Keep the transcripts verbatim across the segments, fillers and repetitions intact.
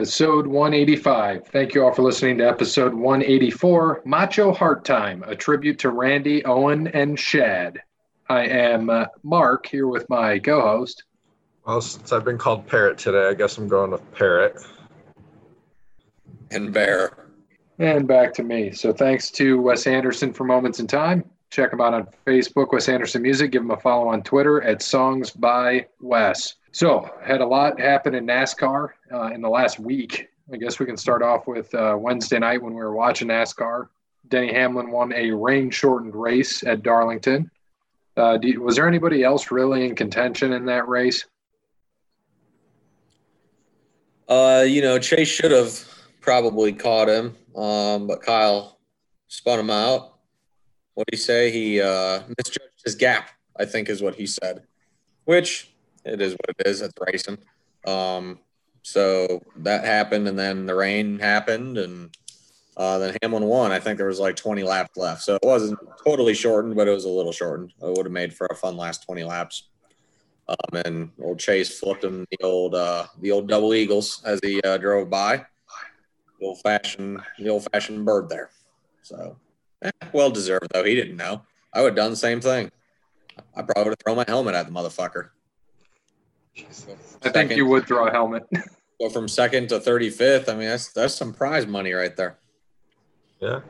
Episode one eighty-five. Thank you all for listening to episode one eighty-four, Macho Heart Time, a tribute to Randy, Owen, and Shad. I am uh, Mark, here with my co-host. Well, since I've been called Parrot today, I guess I'm going with Parrot. And Bear. And back to me. So thanks to Wes Anderson for Moments in Time. Check him out on Facebook, Wes Anderson Music. Give him a follow on Twitter at Songs by Wes. So, had a lot happen in NASCAR uh, in the last week. I guess we can start off with uh, Wednesday night when we were watching NASCAR. Denny Hamlin won a rain-shortened race at Darlington. Uh, do you, was there anybody else really in contention in that race? Uh, you know, Chase should have probably caught him, um, but Kyle spun him out. What did he say? He uh, misjudged his gap, I think is what he said, which it is what it is. That's racing. Um, so that happened, and then the rain happened, and uh, then Hamlin won. I think there was like twenty laps left. So it wasn't totally shortened, but it was a little shortened. It would have made for a fun last twenty laps. Um, and old Chase flipped him the old uh, the old double eagles as he uh, drove by. The old-fashioned, the old-fashioned bird there. So, eh, well-deserved, though. He didn't know. I would have done the same thing. I probably would have thrown my helmet at the motherfucker. So I second, think you would throw a helmet. Go from second to thirty-fifth. I mean, that's that's some prize money right there. Yeah.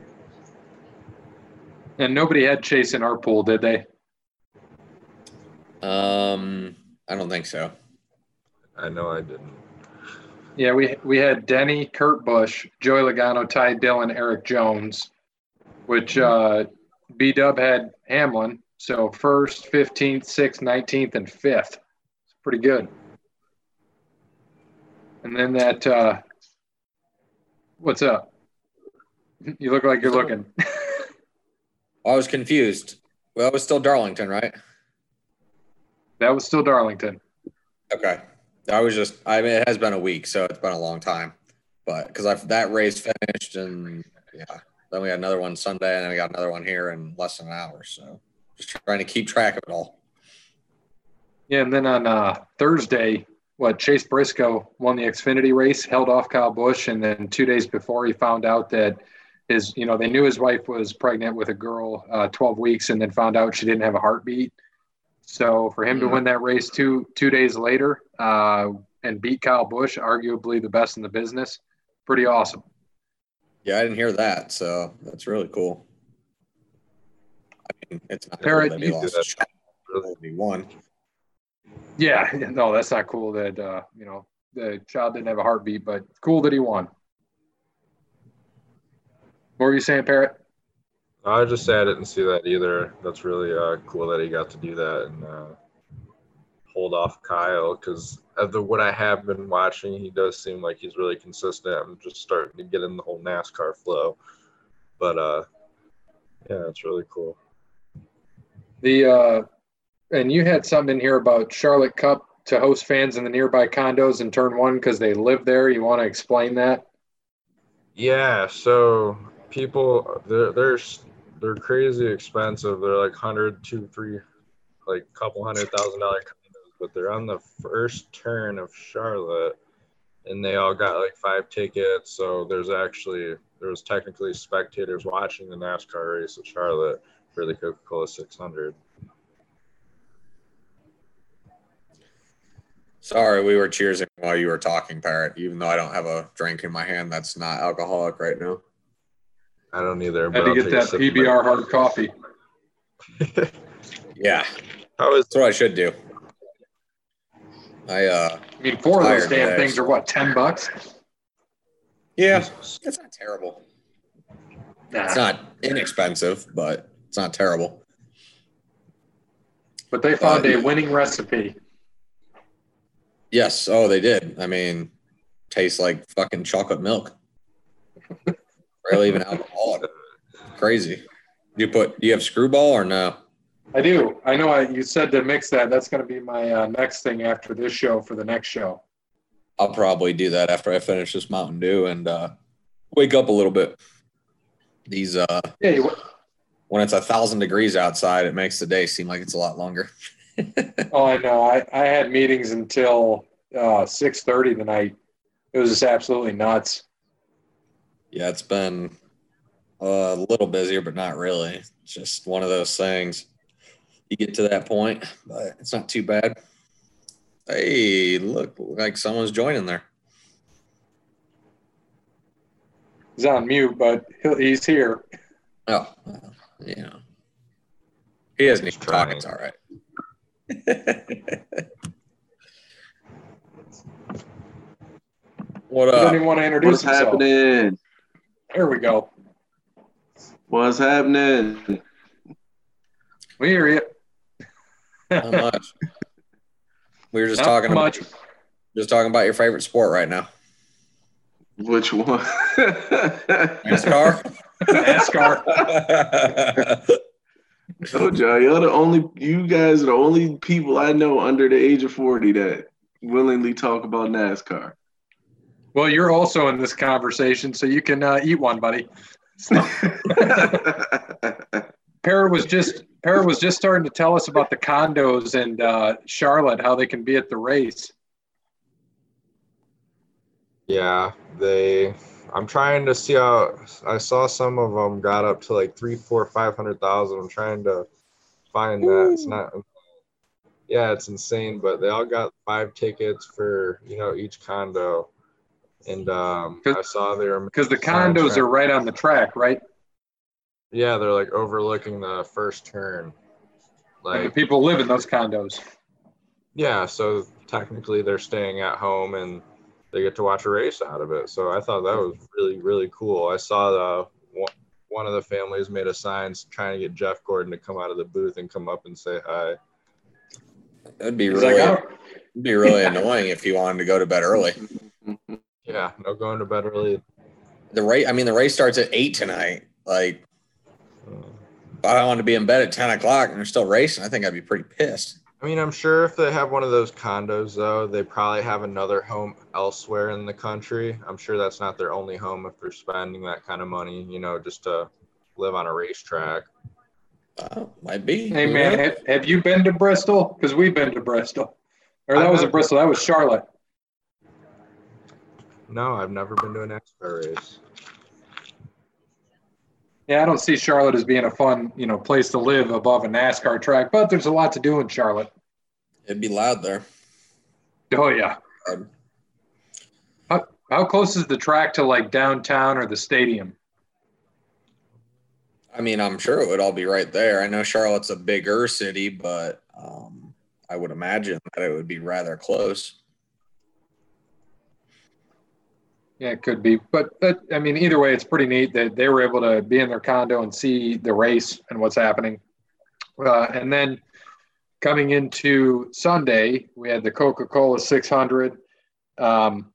And nobody had Chase in our pool, did they? Um, I don't think so. I know I didn't. Yeah, we we had Denny, Kurt Busch, Joey Logano, Ty Dillon, Eric Jones, which uh, B-Dub had Hamlin. So first, fifteenth, sixth, nineteenth, and fifth. It's pretty good. And then that uh, – what's up? You look like you're looking. I was confused. Well, that was still Darlington, right? That was still Darlington. Okay. I was just, I mean, it has been a week, so it's been a long time. But because that race finished, and yeah, then we had another one Sunday, and then we got another one here in less than an hour. So just trying to keep track of it all. Yeah, and then on uh, Thursday, what, Chase Briscoe won the Xfinity race, held off Kyle Busch, and then two days before he found out that his, you know, they knew his wife was pregnant with a girl uh, twelve weeks and then found out she didn't have a heartbeat. So for him to win that race two two days later uh, and beat Kyle Busch, arguably the best in the business, pretty awesome. Yeah, I didn't hear that, so that's really cool. I mean, it's not cool that he lost a shot, that he won. Yeah, no, that's not cool that uh, you know, the child didn't have a heartbeat, but cool that he won. What were you saying, Parrot? I just say I didn't see that either. That's really uh, cool that he got to do that and uh, hold off Kyle, because of the, what I have been watching, he does seem like he's really consistent. I'm just starting to get in the whole NASCAR flow. But, uh, yeah, it's really cool. The uh, and you had something in here about Charlotte Cup to host fans in the nearby condos in Turn one because they live there. You want to explain that? Yeah, so people, they're, they're They're crazy expensive. They're like hundred, two, three, like couple hundred thousand dollar condos, but they're on the first turn of Charlotte, and they all got like five tickets. So there's actually there was technically spectators watching the NASCAR race at Charlotte for the Coca-Cola six hundred. Sorry, we were cheersing while you were talking, Parrot. Even though I don't have a drink in my hand, that's not alcoholic right now. I don't either. But I had to get that P B R hard coffee. Yeah. How is That's what I should do. I uh. I mean, four of those damn things are, what, ten bucks? Yeah. It's not terrible. Nah. It's not inexpensive, but it's not terrible. But they found uh, a winning recipe. Yes. Oh, they did. I mean, tastes like fucking chocolate milk. Barely even alcoholic. Crazy. Do you put? Do you have screwball or no? I do. I know. I you said to mix that. That's going to be my uh, next thing after this show for the next show. I'll probably do that after I finish this Mountain Dew and uh, wake up a little bit. These uh, yeah, you, when it's a thousand degrees outside, it makes the day seem like it's a lot longer. Oh, I know. I, I had meetings until uh, six thirty tonight. it was just absolutely nuts. Yeah, it's been a little busier, but not really. It's just one of those things. You get to that point, but it's not too bad. Hey, look, like someone's joining there. He's on mute, but he's here. Oh, yeah. He doesn't need to talk. It's all right. What up? I don't even want to introduce myself. What's happening? There we go. What's happening? We hear you. Not much. We were just Not talking much. About just talking about your favorite sport right now. Which one? NASCAR. NASCAR. No, John, you're the only. You guys are the only people I know under the age of forty that willingly talk about NASCAR. Well, you're also in this conversation, so you can uh, eat one, buddy. Para was just Para was just starting to tell us about the condos and uh, Charlotte, how they can be at the race. Yeah, they. I'm trying to see how. I saw some of them got up to like three, four, five hundred thousand. I'm trying to find that. It's not. Yeah, it's insane. But they all got five tickets for you know each condo, and um, I saw they were because the condos are right on the track, right? Yeah, they're like overlooking the first turn. Like and the people live in those condos. Yeah, so technically they're staying at home and they get to watch a race out of it. So I thought that was really, really cool. I saw the one of the families made a sign trying to get Jeff Gordon to come out of the booth and come up and say hi. That'd be really, like, oh. it'd be really annoying if he wanted to go to bed early. Yeah, no going to bed early. The race, I mean, the race starts at eight tonight. Like, if I wanted to be in bed at ten o'clock and they're still racing, I think I'd be pretty pissed. I mean, I'm sure if they have one of those condos, though, they probably have another home elsewhere in the country. I'm sure that's not their only home if they're spending that kind of money, you know, just to live on a racetrack. Oh, might be. Hey, man, have, have you been to Bristol? Because we've been to Bristol. Or that I've wasn't never, Bristol. That was Charlotte. No, I've never been to an NASCAR race. Yeah, I don't see Charlotte as being a fun, you know, place to live above a NASCAR track, but there's a lot to do in Charlotte. It'd be loud there. Oh, yeah. Um, how, how close is the track to, like, downtown or the stadium? I mean, I'm sure it would all be right there. I know Charlotte's a bigger city, but um, I would imagine that it would be rather close. Yeah, it could be. But, but, I mean, either way, it's pretty neat that they were able to be in their condo and see the race and what's happening. Uh, and then coming into Sunday, we had the Coca-Cola six hundred. Um,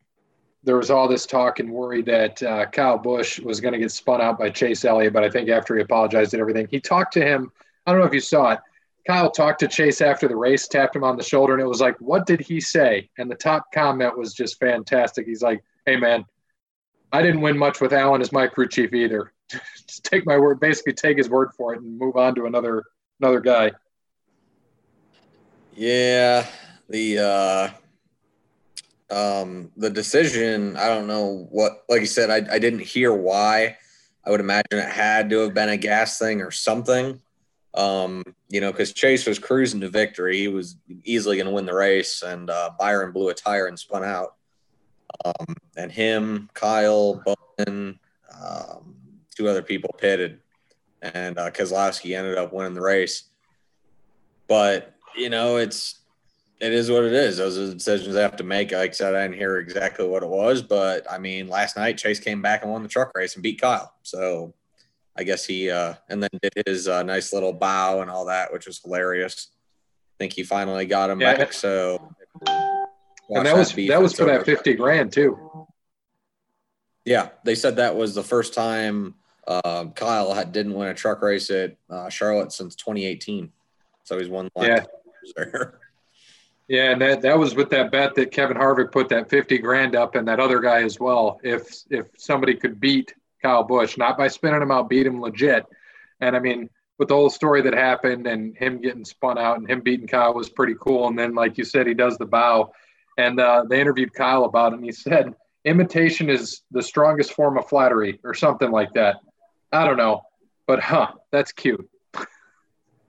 there was all this talk and worry that uh, Kyle Busch was going to get spun out by Chase Elliott, but I think after he apologized and everything, he talked to him. I don't know if you saw it. Kyle talked to Chase after the race, tapped him on the shoulder, and it was like, what did he say? And the top comment was just fantastic. He's like, hey, man, I didn't win much with Allen as my crew chief either. Just take my word, basically take his word for it and move on to another another guy. Yeah, the uh, um, the decision, I don't know what, like you said, I, I didn't hear why. I would imagine it had to have been a gas thing or something, um, you know, because Chase was cruising to victory. He was easily going to win the race, and uh, Byron blew a tire and spun out. Um, and him, Kyle, Bowman, um, two other people pitted, and uh, Keselowski ended up winning the race. But, you know, it's it is what it is. Those are the decisions they have to make. Like I said, I didn't hear exactly what it was, but, I mean, last night Chase came back and won the truck race and beat Kyle. So I guess he uh, – and then did his uh, nice little bow and all that, which was hilarious. I think he finally got him yeah. back, so – Watch and that, that was that was for that fifty grand too. Yeah, they said that was the first time uh, Kyle had, didn't win a truck race at uh, Charlotte since twenty eighteen. So he's won. Yeah. There. Yeah, and that, that was with that bet that Kevin Harvick put that fifty grand up, and that other guy as well. If if somebody could beat Kyle Busch, not by spinning him out, beat him legit. And I mean, with the whole story that happened and him getting spun out and him beating Kyle was pretty cool. And then, like you said, he does the bow. And uh, they interviewed Kyle about it, and he said imitation is the strongest form of flattery or something like that. I don't know, but huh, that's cute.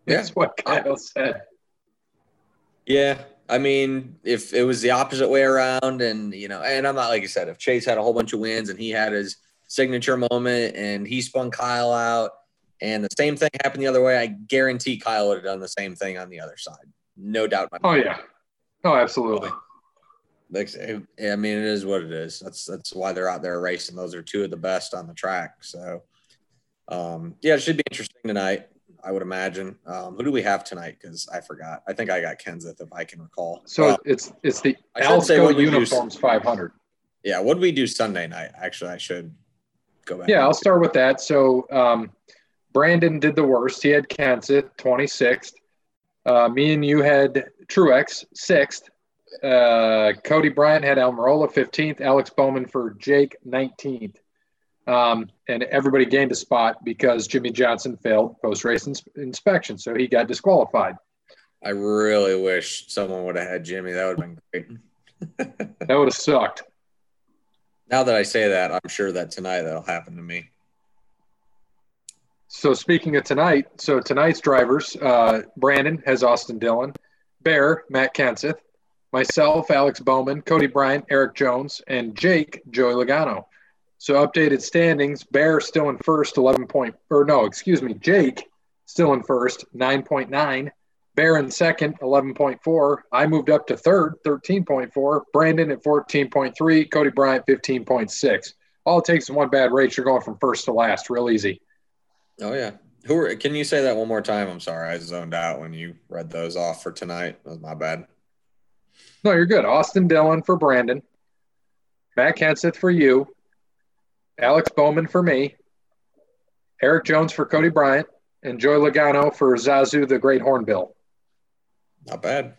That's yeah. what Kyle I, said. Yeah. I mean, if it was the opposite way around and, you know, and I'm not, like you said, if Chase had a whole bunch of wins and he had his signature moment and he spun Kyle out and the same thing happened the other way, I guarantee Kyle would have done the same thing on the other side. No doubt. Oh, mind. yeah. Oh, absolutely. Like, I mean, it is what it is. That's, that's why they're out there racing. Those are two of the best on the track. So, um, yeah, it should be interesting tonight. I would imagine. Um, who do we have tonight? Because I forgot. I think I got Kenseth, if I can recall. So uh, it's it's the Alsco Uniforms do, five hundred. Yeah, what did we do Sunday night? Actually, I should go back. Yeah, I'll start with that. So um, Brandon did the worst. He had Kenseth, twenty-sixth. Uh, me and you had Truex, sixth. Uh, Cody Bryant had Almirola, fifteenth. Alex Bowman for Jake, nineteenth. Um, and everybody gained a spot because Jimmy Johnson failed post-race ins- inspection, so he got disqualified. I really wish someone would have had Jimmy. That would have been great. That would have sucked. Now that I say that, I'm sure that tonight that'll happen to me. So speaking of tonight, so tonight's drivers, uh, Brandon has Austin Dillon, Bear, Matt Kenseth, myself, Alex Bowman, Cody Bryant, Eric Jones, and Jake, Joey Logano. So updated standings, Bear still in first, eleven point – or no, excuse me, Jake still in first, nine point nine. Bear in second, eleven point four. I moved up to third, thirteen point four. Brandon at fourteen point three. Cody Bryant, fifteen point six. All it takes is one bad race. You're going from first to last real easy. Oh, yeah. Who are, can you say that one more time? I'm sorry. I zoned out when you read those off for tonight. That was my bad. No, you're good. Austin Dillon for Brandon. Matt Kenseth for you. Alex Bowman for me, Eric Jones for Cody Bryant, and Joey Logano for Zazu the Great Hornbill. Not bad.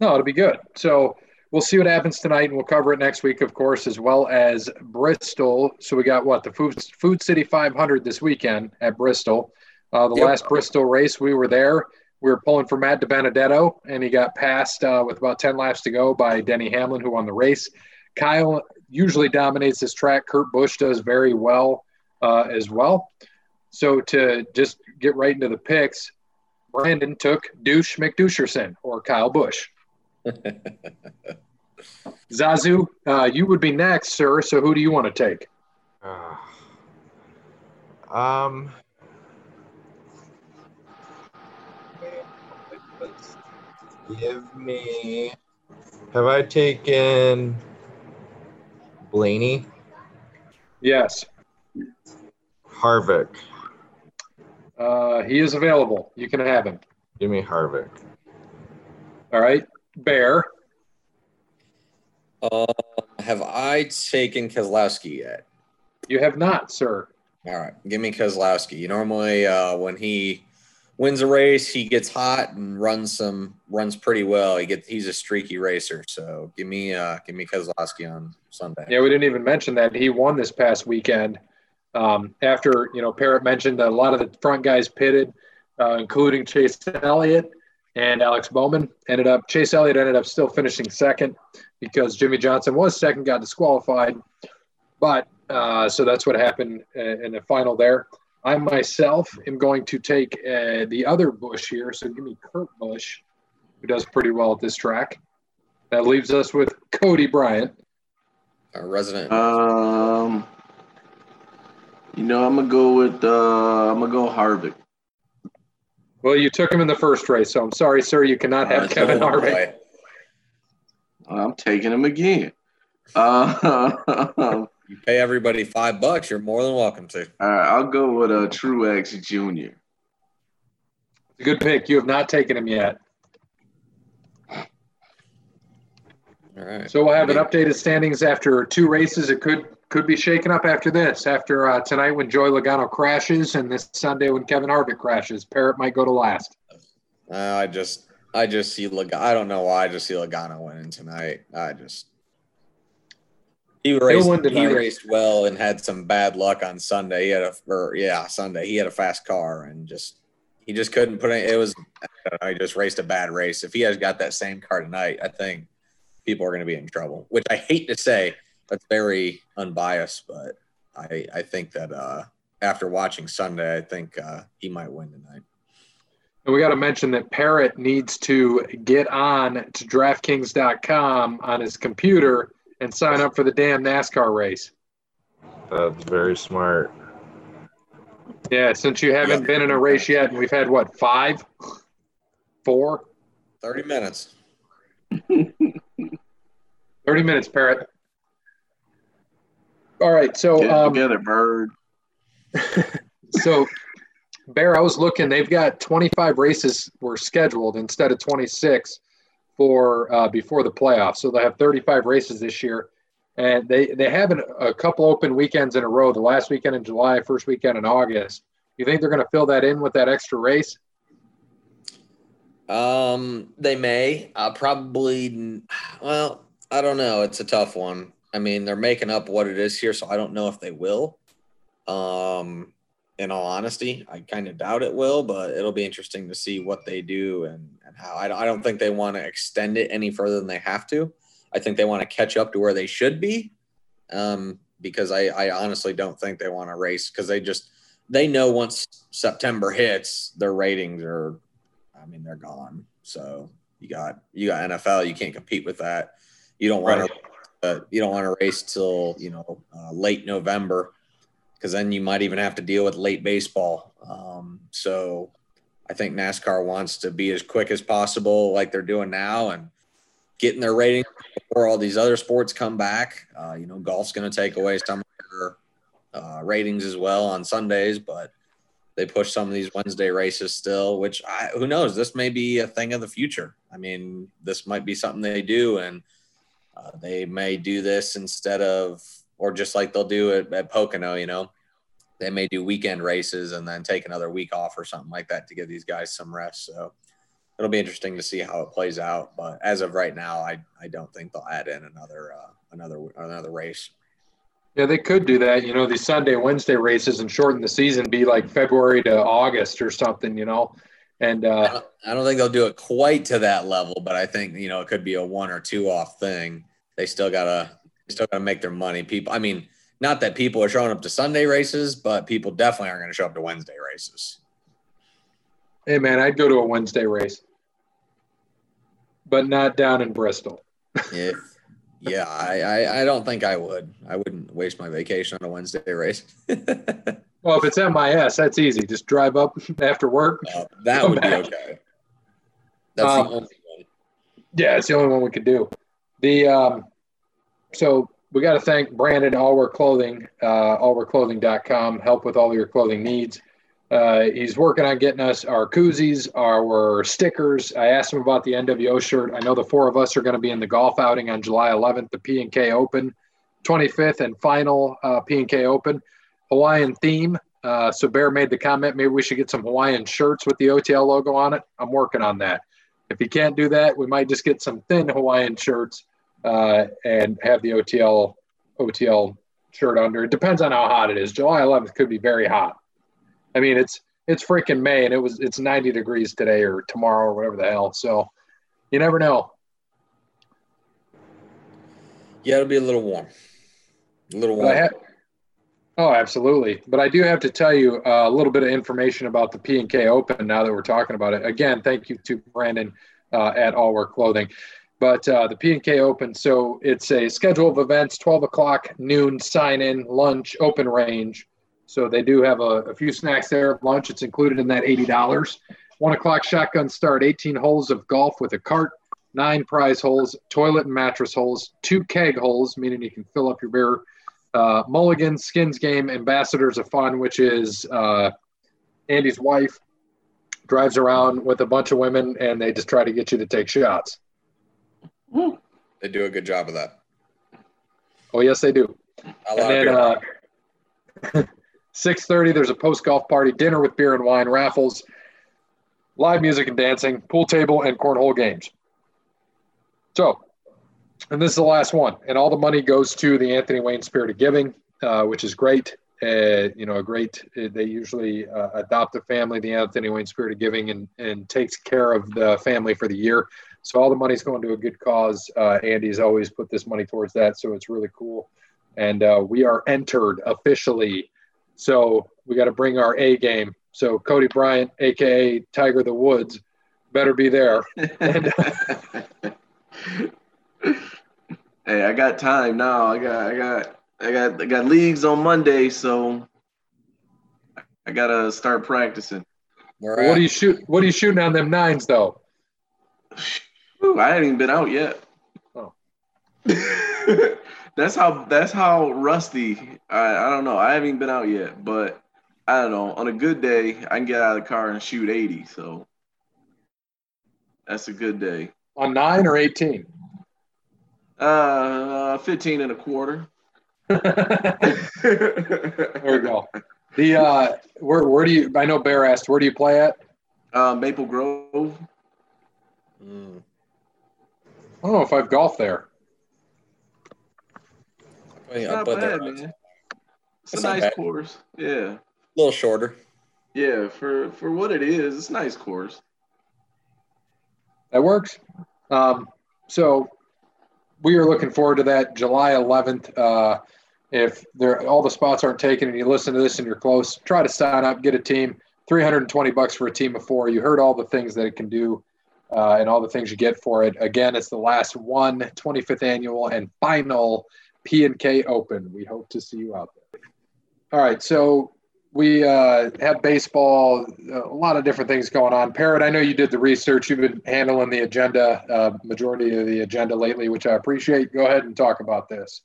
No, it'll be good. So we'll see what happens tonight, and we'll cover it next week, of course, as well as Bristol. So we got, what, the Food, Food City five hundred this weekend at Bristol. Uh, the yep. last Bristol race, we were there. We were pulling for Matt DiBenedetto, and he got passed uh, with about ten laps to go by Denny Hamlin, who won the race. Kyle usually dominates this track. Kurt Busch does very well uh, as well. So to just get right into the picks, Brandon took Douche McDoucherson or Kyle Busch. Zazu, uh, you would be next, sir. So who do you want to take? Uh, um, give me. Have I taken? Blaney? Yes. Harvick. Uh, he is available. You can have him. Give me Harvick. All right. Bear. Uh, have I taken Keselowski yet? You have not, sir. All right. Give me Keselowski. Normally uh, when he wins a race, he gets hot and runs some runs pretty well. He gets he's a streaky racer, so give me uh, give me Keselowski on Sunday. Yeah, we didn't even mention that he won this past weekend. Um, after you know, Parrott mentioned that a lot of the front guys pitted, uh, including Chase Elliott and Alex Bowman. Ended up Chase Elliott ended up still finishing second because Jimmy Johnson was second, got disqualified. But uh, so that's what happened in the final there. I myself am going to take uh, the other Busch here, so give me Kurt Busch, who does pretty well at this track. That leaves us with Cody Bryant, our resident. Um, you know, I'm gonna go with uh, I'm gonna go Harvick. Well, you took him in the first race, so I'm sorry, sir, you cannot have right, Kevin so Harvick. I'm taking him again. Uh, You pay everybody five bucks. You're more than welcome to. All right, I'll go with uh, Truex Junior It's a good pick. You have not taken him yet. All right. So we'll have an updated standings after two races. It could could be shaken up after this. After uh, tonight, when Joey Logano crashes, and this Sunday when Kevin Harvick crashes, Parrott might go to last. Uh, I just, I just see Logano. I don't know why. I just see Logano winning tonight. I just. He raced, he raced well and had some bad luck on Sunday. He had a, or yeah, Sunday. He had a fast car and just, he just couldn't put any, it was, I don't know, he just raced a bad race. If he has got that same car tonight, I think people are going to be in trouble, which I hate to say that's very unbiased, but I I think that uh, after watching Sunday, I think uh, he might win tonight. We got to mention that Parrott needs to get on to DraftKings dot com on his computer and sign up for the damn NASCAR race. That's very smart. Yeah, since you haven't yep. been in a race yet, and we've had, what, five? Four? thirty minutes. thirty minutes, Parrott. All right, so – um, together, bird. So – Bear, I was looking. They've got twenty-five races were scheduled instead of twenty-six for uh, before the playoffs. So they have thirty-five races this year, and they they have an, a couple open weekends in a row. The last weekend in July, first weekend in August. You think they're going to fill that in with that extra race? Um, they may. Uh, probably. Well, I don't know. It's a tough one. I mean, they're making up what it is here, so I don't know if they will. Um. In all honesty, I kind of doubt it will, but it'll be interesting to see what they do and, and how. I, I don't think they want to extend it any further than they have to. I think they want to catch up to where they should be um, because I, I honestly don't think they want to race because they just – they know once September hits, their ratings are – I mean, they're gone. So you got you got N F L. You can't compete with that. You don't want to uh, you don't want to race till, you know, uh, late November, because then you might even have to deal with late baseball. Um, so I think NASCAR wants to be as quick as possible like they're doing now and getting their ratings before all these other sports come back. Uh, you know, golf's going to take away some of their uh, ratings as well on Sundays, but they push some of these Wednesday races still, which I, who knows, this may be a thing of the future. I mean, this might be something they do, and uh, they may do this instead of – or just like they'll do at, at Pocono, you know, they may do weekend races and then take another week off or something like that to give these guys some rest. So it'll be interesting to see how it plays out. But as of right now, I I don't think they'll add in another uh, another another race. Yeah, they could do that. You know, these Sunday, Wednesday races and shorten the season, be like February to August or something, you know. And uh, I, don't, I don't think they'll do it quite to that level, but I think, you know, it could be a one or two off thing. They still got to. Still going to make their money. People, I mean, not that people are showing up to Sunday races, but people definitely aren't going to show up to Wednesday races. Hey, man, I'd go to a Wednesday race, but not down in Bristol. Yeah, yeah, I, I, I don't think I would. I wouldn't waste my vacation on a Wednesday race. Well, if it's M I S, that's easy. Just drive up after work. Uh, that would back. Be okay. That's um, the only one. Yeah, it's the only one we could do. The um, So we got to thank Brandon Allwear Clothing, uh, allwear clothing dot com, help with all your clothing needs. Uh, he's working on getting us our koozies, our stickers. I asked him about the N W O shirt. I know the four of us are going to be in the golf outing on July eleventh, the P and K Open, twenty-fifth and final uh, P and K Open, Hawaiian theme. Uh, so Bear made the comment, maybe we should get some Hawaiian shirts with the O T L logo on it. I'm working on that. If he can't do that, we might just get some thin Hawaiian shirts. Uh, and have the O T L O T L shirt under. It depends on how hot it is. July eleventh could be very hot. I mean, it's it's freaking May, and it was it's ninety degrees today or tomorrow or whatever the hell. So you never know. Yeah, it'll be a little warm. A little warm. Ha- oh, absolutely. But I do have to tell you uh, a little bit of information about the P and K Open now that we're talking about it. Again, thank you to Brandon uh, at Allwear Clothing. But uh, the P and K Open, so it's a schedule of events, twelve o'clock, noon, sign-in, lunch, open range. So they do have a, a few snacks there at lunch. It's included in that eighty dollars. one o'clock shotgun start, eighteen holes of golf with a cart, nine prize holes, toilet and mattress holes, two keg holes, meaning you can fill up your beer, uh, mulligan, skins game, ambassadors of fun, which is uh, Andy's wife, drives around with a bunch of women, and they just try to get you to take shots. They do a good job of that. Oh, yes, they do. A lot and then uh, six thirty, there's a post-golf party, dinner with beer and wine, raffles, live music and dancing, pool table, and cornhole games. So, and this is the last one. And all the money goes to the Anthony Wayne Spirit of Giving, uh, which is great. uh, you know, a great, they usually uh, adopt a family, the Anthony Wayne Spirit of Giving, and, and takes care of the family for the year. So all the money's going to a good cause. Uh, Andy's always put this money towards that. So it's really cool. And uh, we are entered officially. So we got to bring our A game. So Cody Bryant, A K A Tiger the Woods, better be there. And, hey, I got time now. I got, I got, I got, I got leagues on Monday, so I gotta start practicing. Right. What are you shoot? What are you shooting on them nines though? Ooh, I haven't even been out yet. Oh, that's how. That's how rusty. I, I don't know. I haven't even been out yet, but I don't know. On a good day, I can get out of the car and shoot eighty. So that's a good day. On nine or eighteen? Uh, fifteen and a quarter. There we go. The uh, where where do you? I know Bear asked, where do you play at? Uh, Maple Grove. Mm. I don't know if I've golfed there. It's not bad, man. It's a nice course. Yeah. A little shorter. Yeah, for for what it is, it's a nice course. That works. Um, so. We are looking forward to that July eleventh. Uh, if there, all the spots aren't taken and you listen to this and you're close, try to sign up, get a team, three hundred twenty bucks for a team of four. You heard all the things that it can do uh, and all the things you get for it. Again, it's the last one, twenty-fifth annual and final P and K Open. We hope to see you out there. All right, so we uh, have baseball, a lot of different things going on. Parrot, I know you did the research. You've been handling the agenda, uh, majority of the agenda lately, which I appreciate. Go ahead and talk about this.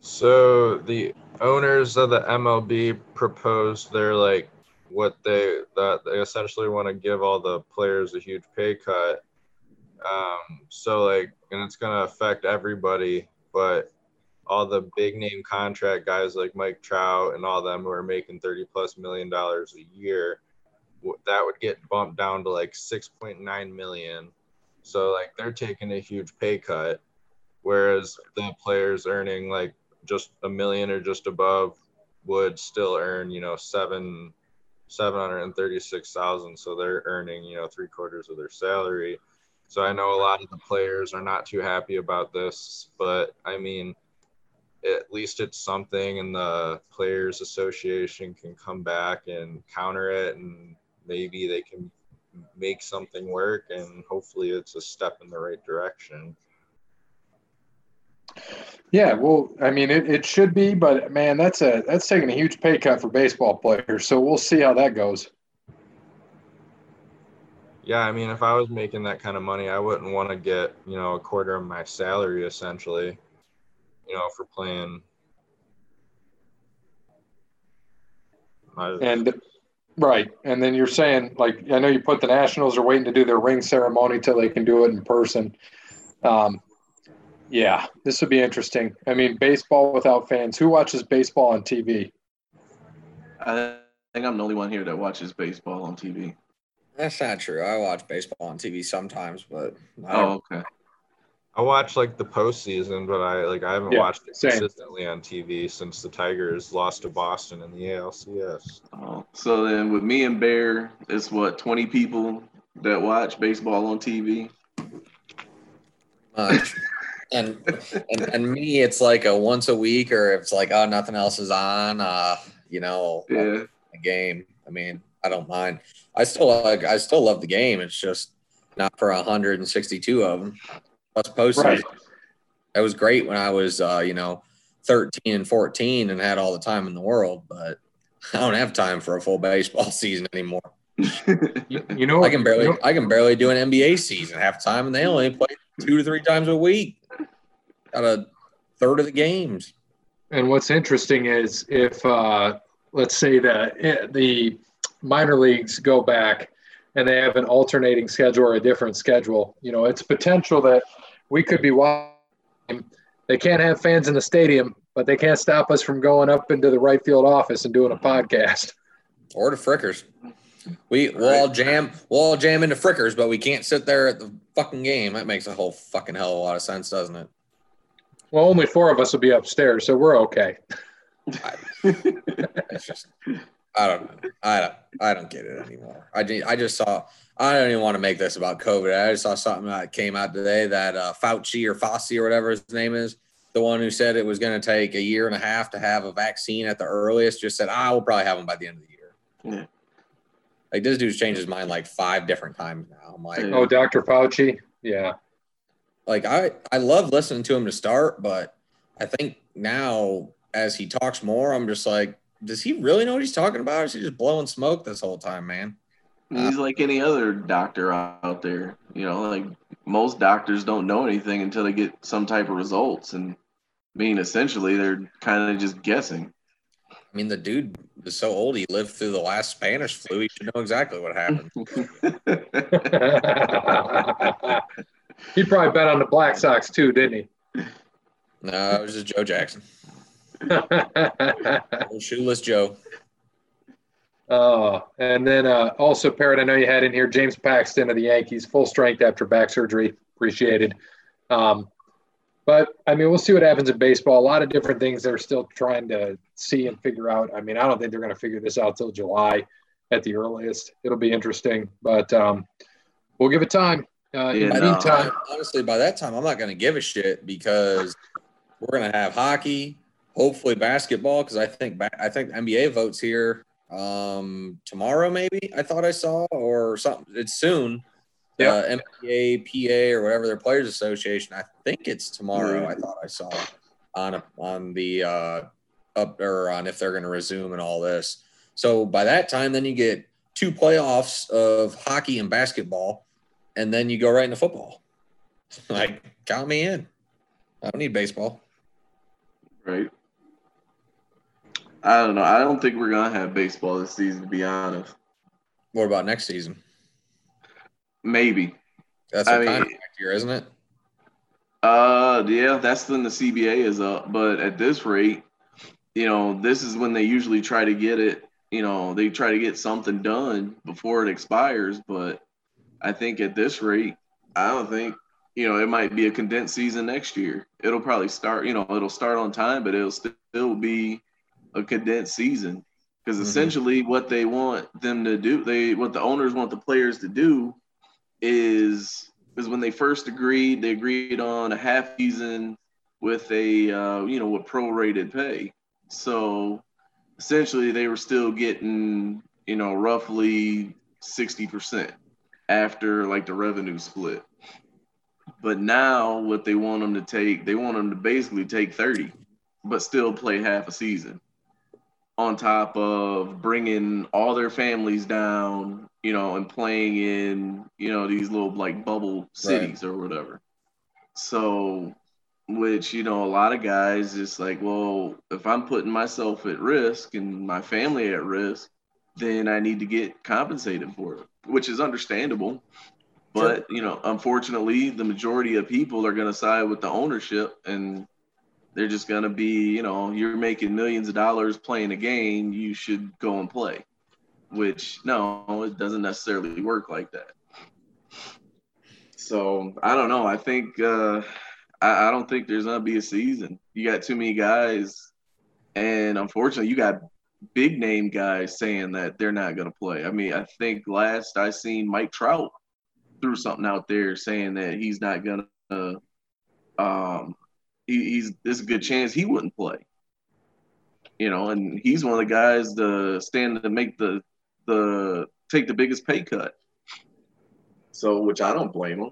So the owners of the M L B proposed their, like, what they that they essentially want to give all the players a huge pay cut. Um, so, like, and it's going to affect everybody, but all the big name contract guys like Mike Trout and all them who are making thirty plus million dollars a year, that would get bumped down to like six point nine million. So like they're taking a huge pay cut, whereas the players earning like just a million or just above would still earn, you know, seven, seven hundred thirty-six thousand. So they're earning, you know, three quarters of their salary. So I know a lot of the players are not too happy about this, but I mean, at least it's something, and the Players Association can come back and counter it, and maybe they can make something work, and hopefully it's a step in the right direction. Yeah, well, I mean, it, it should be, but man, that's a that's taking a huge pay cut for baseball players, so we'll see how that goes. Yeah, I mean, if I was making that kind of money, I wouldn't want to get, you know, a quarter of my salary essentially, you know, for playing. And right. And then you're saying, like, I know you put the Nationals are waiting to do their ring ceremony till they can do it in person. Um, yeah, this would be interesting. I mean, baseball without fans. Who watches baseball on T V? I think I'm the only one here that watches baseball on T V. That's not true. I watch baseball on T V sometimes, but I oh, okay. I watch like the postseason, but I like I haven't yeah, watched it same. consistently on T V since the Tigers lost to Boston in the A L C S. Oh, so then with me and Bear, it's what, twenty people that watch baseball on T V. Much, and, and and me, it's like a once a week, or if it's like, oh, nothing else is on, uh, you know, yeah. a game. I mean, I don't mind. I still like I still love the game. It's just not for one hundred sixty-two of them. Posted. Right. That was great when I was, uh, you know, thirteen and fourteen and had all the time in the world, but I don't have time for a full baseball season anymore. you, you know, I can barely, you know, I can barely do an N B A season half time, and they only play two to three times a week, got a third of the games. And what's interesting is if, uh, let's say that the minor leagues go back and they have an alternating schedule or a different schedule, you know, it's potential that we could be watching. They can't have fans in the stadium, but they can't stop us from going up into the right field office and doing a podcast. Or to Frickers. We, we'll, all jam, we'll all jam into Frickers, but we can't sit there at the fucking game. That makes a whole fucking hell of a lot of sense, doesn't it? Well, only four of us will be upstairs, so we're okay. I, it's just, I don't know. I don't, I don't get it anymore. I, I just saw, I don't even want to make this about COVID. I just saw something that came out today that uh, Fauci or Fossey or whatever his name is, the one who said it was going to take a year and a half to have a vaccine at the earliest, just said, ah, we'll probably have them by the end of the year. Yeah. Like, this dude's changed his mind like five different times now. I'm like, oh, Doctor Fauci. Yeah. Like, I, I love listening to him to start, but I think now as he talks more, I'm just like, does he really know what he's talking about? Or is he just blowing smoke this whole time, man? He's uh, like any other doctor out there. You know, like most doctors don't know anything until they get some type of results. And I mean, essentially, they're kind of just guessing. I mean, the dude was so old, he lived through the last Spanish flu. He should know exactly what happened. He probably bet on the Black Sox too, didn't he? No, it was just Joe Jackson. Shoeless Joe. Oh, and then uh, also, Parrott, I know you had in here James Paxton of the Yankees, full strength after back surgery. Appreciated. Um, but, I mean, we'll see what happens in baseball. A lot of different things they're still trying to see and figure out. I mean, I don't think they're going to figure this out till July at the earliest. It'll be interesting, but um, we'll give it time. Uh, yeah, in the no, meantime, honestly, by that time, I'm not going to give a shit because we're going to have hockey, hopefully basketball, because I think I think N B A votes here um tomorrow, maybe I thought I saw or something. It's soon. Yeah, uh, N B A, P A, or whatever their Players Association. I think it's tomorrow. I thought I saw on a, on the uh, up or on if they're going to resume and all this. So by that time, then you get two playoffs of hockey and basketball, and then you go right into football. Like, count me in. I don't need baseball. Right. I don't know. I don't think we're going to have baseball this season, to be honest. What about next season? Maybe. That's a contract year, isn't it? Uh, yeah, that's when the C B A is up. But at this rate, you know, this is when they usually try to get it. You know, they try to get something done before it expires. But I think at this rate, I don't think, you know, it might be a condensed season next year. It'll probably start, you know, it'll start on time, but it'll still be a condensed season, because essentially mm-hmm. what they want them to do, they what the owners want the players to do is is when they first agreed, they agreed on a half season with a uh, you know, with prorated pay. So essentially they were still getting, you know, roughly sixty percent after like the revenue split. But now what they want them to take, they want them to basically take thirty, but still play half a season, on top of bringing all their families down, you know, and playing in, you know, these little like bubble cities, right, or whatever. So, which, you know, a lot of guys just like, well, if I'm putting myself at risk and my family at risk, then I need to get compensated for it, which is understandable. But, you know, unfortunately, the majority of people are going to side with the ownership, and they're just going to be, you know, you're making millions of dollars playing a game, you should go and play, which, no, it doesn't necessarily work like that. So, I don't know. I think uh, I, I don't think there's going to be a season. You got too many guys, and unfortunately, you got big-name guys saying that they're not going to play. I mean, I think last I seen Mike Trout threw something out there saying that he's not going to um, – he's there's a good chance he wouldn't play, you know, and he's one of the guys to stand to make the the take the biggest pay cut. So, which I don't blame him.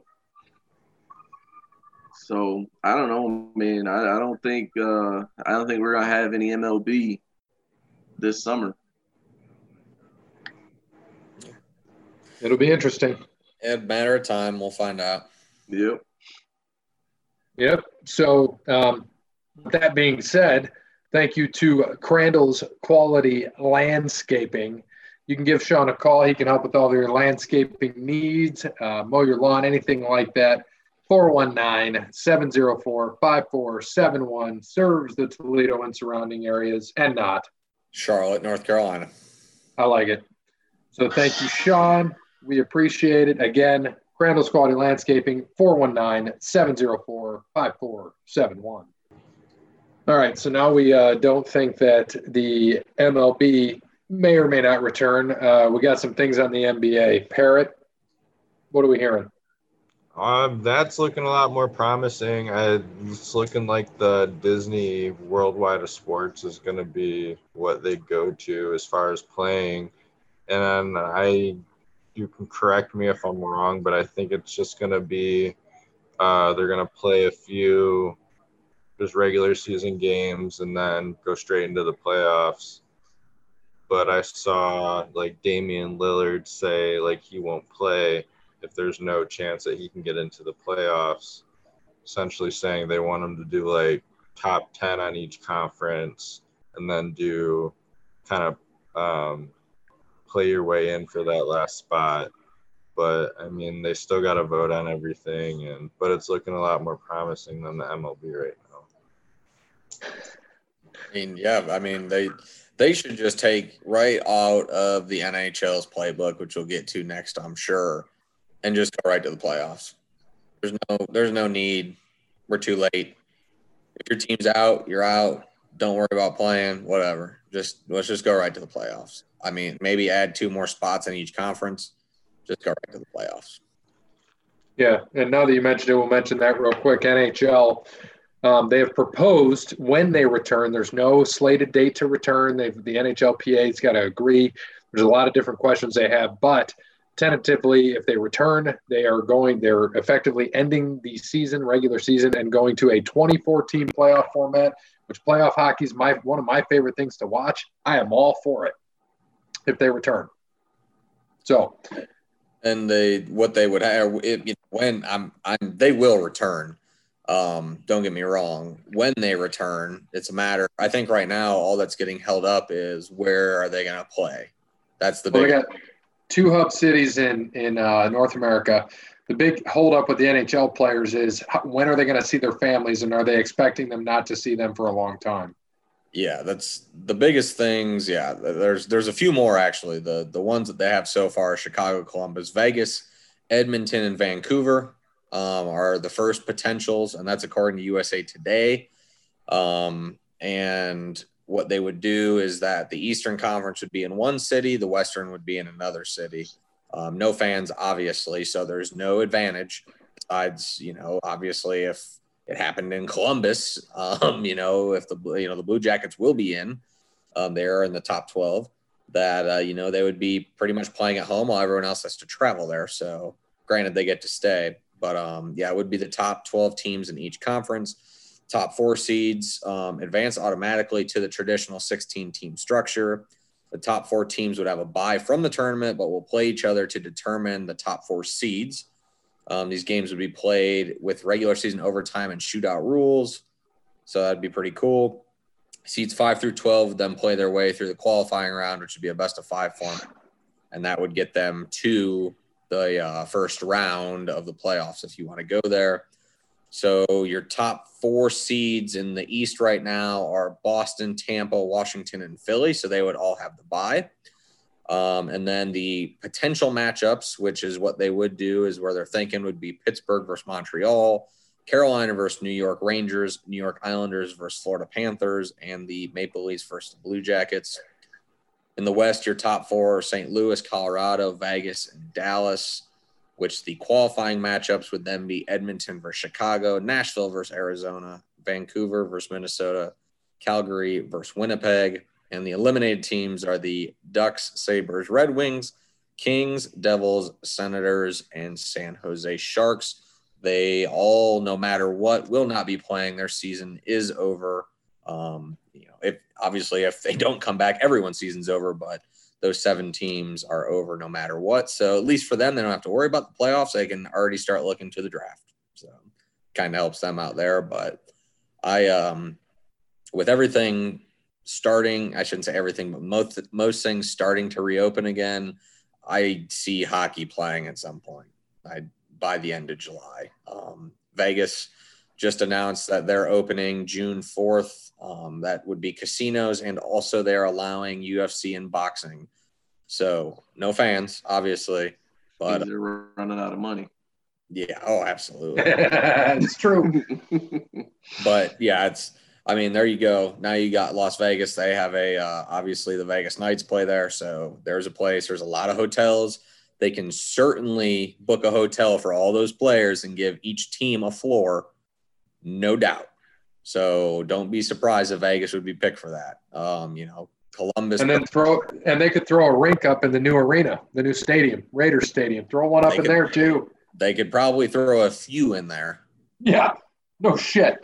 So I don't know, man. I, I don't think uh, I don't think we're gonna have any M L B this summer. It'll be interesting. A matter of time, we'll find out. Yep. Yep. So um, that being said, thank you to Crandall's Quality Landscaping. You can give Sean a call. He can help with all your landscaping needs, uh, mow your lawn, anything like that. four one nine, seven zero four, five four seven one. Serves the Toledo and surrounding areas and not. Charlotte, North Carolina. I like it. So thank you, Sean. We appreciate it. Again, Crandall's Quality Landscaping, four one nine, seven zero four, five four seven one. All right, so now we uh, don't think that the M L B may or may not return. Uh, we got some things on the N B A. Parrot, what are we hearing? Um, that's looking a lot more promising. I, it's looking like the Disney Worldwide of Sports is going to be what they go to as far as playing. And I, you can correct me if I'm wrong, but I think it's just going to be uh, they're going to play a few just regular season games and then go straight into the playoffs. But I saw like Damian Lillard say like he won't play if there's no chance that he can get into the playoffs, essentially saying they want him to do like top ten on each conference and then do kind of um, play your way in for that last spot. But I mean, they still got to vote on everything, and but it's looking a lot more promising than the M L B right now. I mean, yeah, I mean, they they should just take right out of the N H L's playbook, which we'll get to next, I'm sure, and just go right to the playoffs. There's no there's no need. We're too late. If your team's out, you're out. Don't worry about playing, whatever. Just let's just go right to the playoffs. I mean, maybe add two more spots in each conference. Just go right to the playoffs. Yeah, and now that you mentioned it, we'll mention that real quick. N H L, um, they have proposed when they return. There's no slated date to return. They've, the N H L P A's got to agree. There's a lot of different questions they have, but tentatively, if they return, they are going, they're effectively ending the season, regular season, and going to a twenty-four team playoff format, which playoff hockey is my, one of my favorite things to watch. I am all for it if they return. So – and they what they would have if, you know, when I'm, I'm they will return. Um, don't get me wrong. When they return, it's a matter. I think right now all that's getting held up is where are they going to play? That's the well, big. They got two hub cities in in uh, North America. The big holdup with the N H L players is how, when are they going to see their families, and are they expecting them not to see them for a long time? Yeah, that's the biggest things. Yeah, there's there's a few more, actually. The the ones that they have so far are Chicago, Columbus, Vegas, Edmonton, and Vancouver um, are the first potentials, and that's according to U S A Today. Um, and what they would do is that the Eastern Conference would be in one city, the Western would be in another city. Um, no fans, obviously, so there's no advantage besides, you know, obviously if – it happened in Columbus. Um, you know, if the you know the Blue Jackets will be in, um, they are in the top twelve. That uh, you know they would be pretty much playing at home while everyone else has to travel there. So, granted, they get to stay, but um, yeah, it would be the top twelve teams in each conference. Top four seeds um, advance automatically to the traditional sixteen team structure. The top four teams would have a bye from the tournament, but will play each other to determine the top four seeds. Um, these games would be played with regular season overtime and shootout rules, so that'd be pretty cool. Seeds five through twelve would then play their way through the qualifying round, which would be a best of five format, and that would get them to the uh, first round of the playoffs if you want to go there. So your top four seeds in the East right now are Boston, Tampa, Washington, and Philly, so they would all have the bye. Um, and then the potential matchups, which is what they would do, is where they're thinking would be Pittsburgh versus Montreal, Carolina versus New York Rangers, New York Islanders versus Florida Panthers, and the Maple Leafs versus the Blue Jackets. In the West, your top four are Saint Louis, Colorado, Vegas, and Dallas, which the qualifying matchups would then be Edmonton versus Chicago, Nashville versus Arizona, Vancouver versus Minnesota, Calgary versus Winnipeg. And the eliminated teams are the Ducks, Sabres, Red Wings, Kings, Devils, Senators, and San Jose Sharks. They all, no matter what, will not be playing. Their season is over. Um, you know, if obviously if they don't come back, everyone's season's over. But those seven teams are over no matter what. So at least for them, they don't have to worry about the playoffs. They can already start looking to the draft. So kind of helps them out there. But I, um, with everything. Starting, I shouldn't say everything, but most most things starting to reopen again. I see hockey playing at some point. I by the end of July. Um, Vegas just announced that they're opening June fourth. Um, that would be casinos, and also they're allowing U F C and boxing. So no fans, obviously, but they're running out of money. Yeah. Oh, absolutely. It's true. But yeah, it's. I mean, there you go. Now you got Las Vegas. They have a, uh, obviously the Vegas Knights play there. So there's a place, there's a lot of hotels. They can certainly book a hotel for all those players and give each team a floor, no doubt. So don't be surprised if Vegas would be picked for that. Um, you know, Columbus. And then throw, and they could throw a rink up in the new arena, the new stadium, Raiders Stadium, throw one up in there too. They could probably throw a few in there. Yeah. No shit.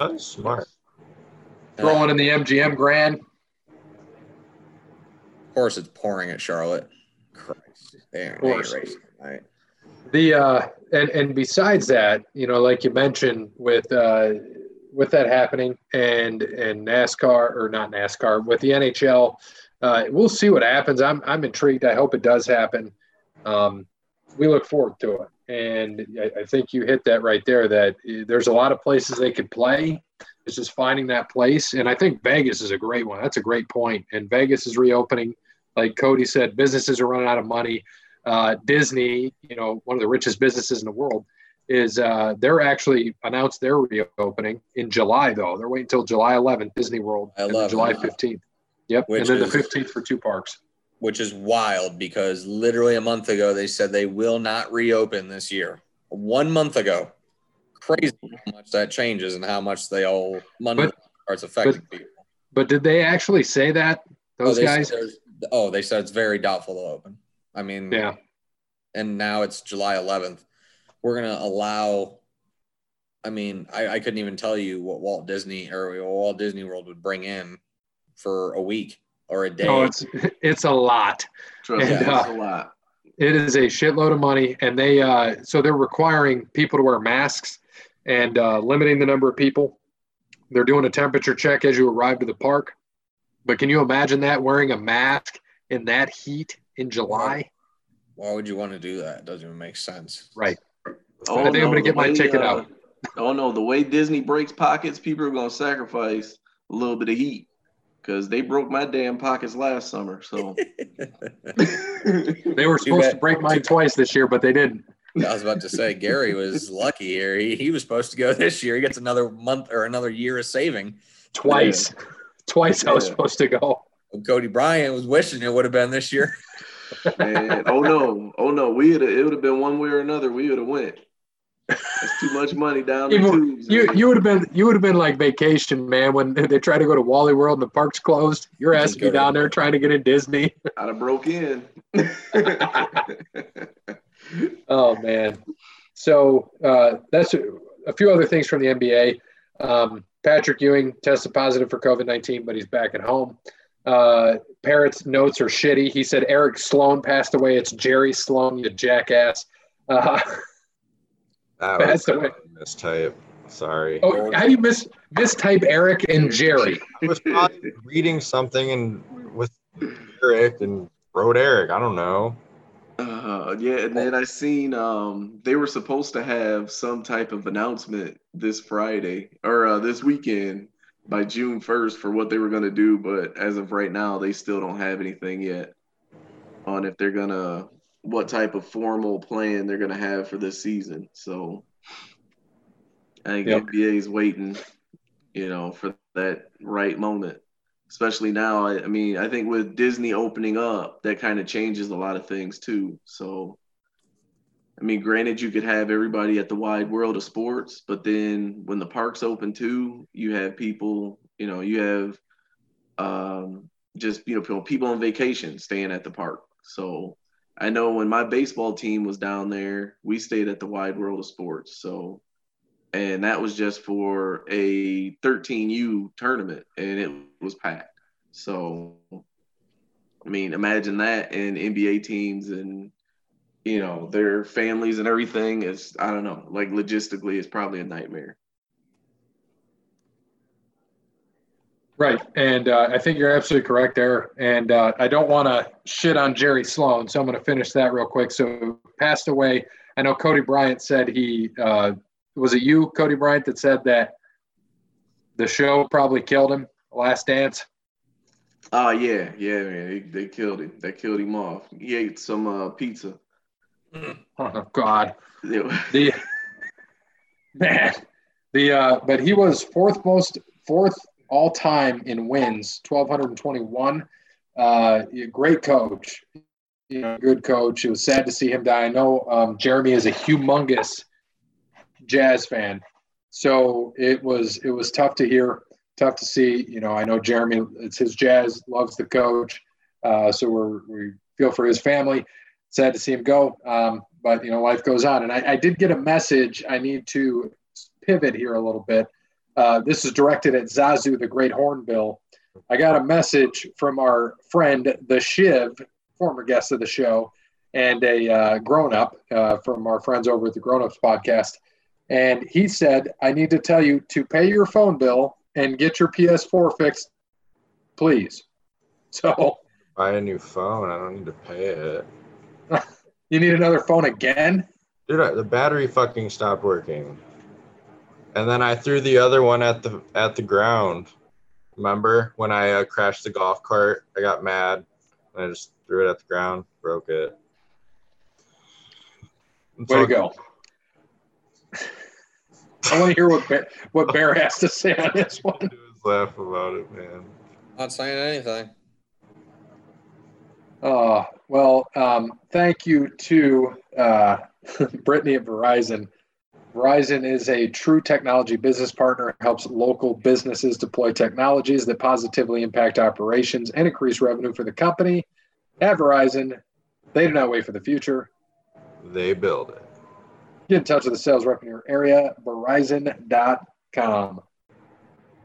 That's smart. Throw one in the M G M Grand. Of course it's pouring at Charlotte. Christ. They're racing tonight. The uh, and and besides that, you know, like you mentioned, with uh, with that happening, and and NASCAR or not NASCAR, with the N H L, uh, we'll see what happens. I'm I'm intrigued. I hope it does happen. Um, we look forward to it, and I, I think you hit that right there. That there's a lot of places they could play. It's just finding that place, and I think Vegas is a great one. That's a great point. And Vegas is reopening, like Cody said. Businesses are running out of money. Uh, Disney, you know, one of the richest businesses in the world, is uh, they're actually announced their reopening in July, though. They're waiting until July eleventh, Disney World, I and love July fifteenth. Yep, which and then is, the fifteenth for two parks. Which is wild because literally a month ago they said they will not reopen this year. One month ago. Crazy how much that changes and how much they all money but, starts affecting but, people. But did they actually say that, those oh, guys? Oh, they said it's very doubtful to open. I mean, yeah, and now it's July eleventh. We're going to allow, I mean, I, I couldn't even tell you what Walt Disney or Walt Disney World would bring in for a week or a day. No, it's, it's a lot. Trust me, it's uh, a lot. It is a shitload of money. And they, uh, so they're requiring people to wear masks and uh, limiting the number of people. They're doing a temperature check as you arrive to the park. But can you imagine that, wearing a mask in that heat? In July, why would you want to do that? It doesn't even make sense. Right. Oh, I think no, I'm going to get way, my ticket uh, out. Oh no, the way Disney breaks pockets, people are going to sacrifice a little bit of heat because they broke my damn pockets last summer. So they were supposed to break mine twice this year, but they didn't. I was about to say Gary was lucky here. He he was supposed to go this year. He gets another month or another year of saving. Twice, yeah. twice yeah. I was supposed to go. Well, Cody Bryant was wishing it would have been this year. Man, oh no, oh no, we would it would have been one way or another. We would have went. It's too much money down the tubes. You man. you would have been you would have been like vacation, man. When they try to go to Wally World and the park's closed, you're asking you me down there trying to get in Disney. I'd have broke in. Oh man, so uh, that's a, a few other things from the N B A. Um, Patrick Ewing tested positive for COVID nineteen, but he's back at home. Uh, Parrott's notes are shitty. He said Eric Sloan passed away. It's Jerry Sloan, you jackass. Uh, I passed away. Mistype. Sorry. Oh, how do you mis mistype Eric and Jerry? I was probably reading something and with Eric and wrote Eric. I don't know. Uh, yeah, and then I seen um, they were supposed to have some type of announcement this Friday or uh, this weekend. By June first for what they were going to do, but as of right now, they still don't have anything yet on if they're going to, what type of formal plan they're going to have for this season. So I think yep. N B A is waiting, you know, for that right moment, especially now. I, I mean, I think with Disney opening up, that kind of changes a lot of things too. So, I mean, granted, you could have everybody at the wide world of sports, but then when the park's open too, you have people, you know, you have um, just, you know, people on vacation staying at the park. So I know when my baseball team was down there, we stayed at the wide world of sports. So, and that was just for a thirteen U tournament and it was packed. So, I mean, imagine that and N B A teams and, you know, their families and everything is, I don't know, like logistically it's probably a nightmare. Right. And uh, I think you're absolutely correct there. And uh, I don't want to shit on Jerry Sloan, so I'm going to finish that real quick. So passed away. I know Cody Bryant said he, uh, was it you, Cody Bryant, that said that the show probably killed him, Last Dance? Oh, uh, yeah. Yeah, man. They, they killed him. They killed him off. He ate some uh, pizza. Oh God! The, man, The uh, but he was fourth most fourth all time in wins, twelve twenty-one. Uh, great coach, you know, good coach. It was sad to see him die. I know um, Jeremy is a humongous Jazz fan, so it was it was tough to hear, tough to see. You know, I know Jeremy, it's his Jazz, loves the coach, uh, so we're, we feel for his family. Sad to see him go, um, but you know, life goes on. And I, I did get a message. I need to pivot here a little bit. Uh, this is directed at Zazu, the Great Hornbill. I got a message from our friend, the Shiv, former guest of the show, and a uh, grown-up uh, from our friends over at the Grown-Ups podcast. And he said, I need to tell you to pay your phone bill and get your P S four fixed, please. So buy a new phone. I don't need to pay it. You need another phone again? Dude, the battery fucking stopped working. And then I threw the other one at the at the ground. Remember when I uh, crashed the golf cart? I got mad. And I just threw it at the ground, broke it. Way to go. I want to hear what Bear, what Bear has to say on this one. I just laugh about it, man. Not saying anything. Oh, well, um, thank you to uh, Brittany at Verizon. Verizon is a true technology business partner, helps local businesses deploy technologies that positively impact operations and increase revenue for the company. At Verizon, they do not wait for the future. They build it. Get in touch with the sales rep in your area, verizon dot com.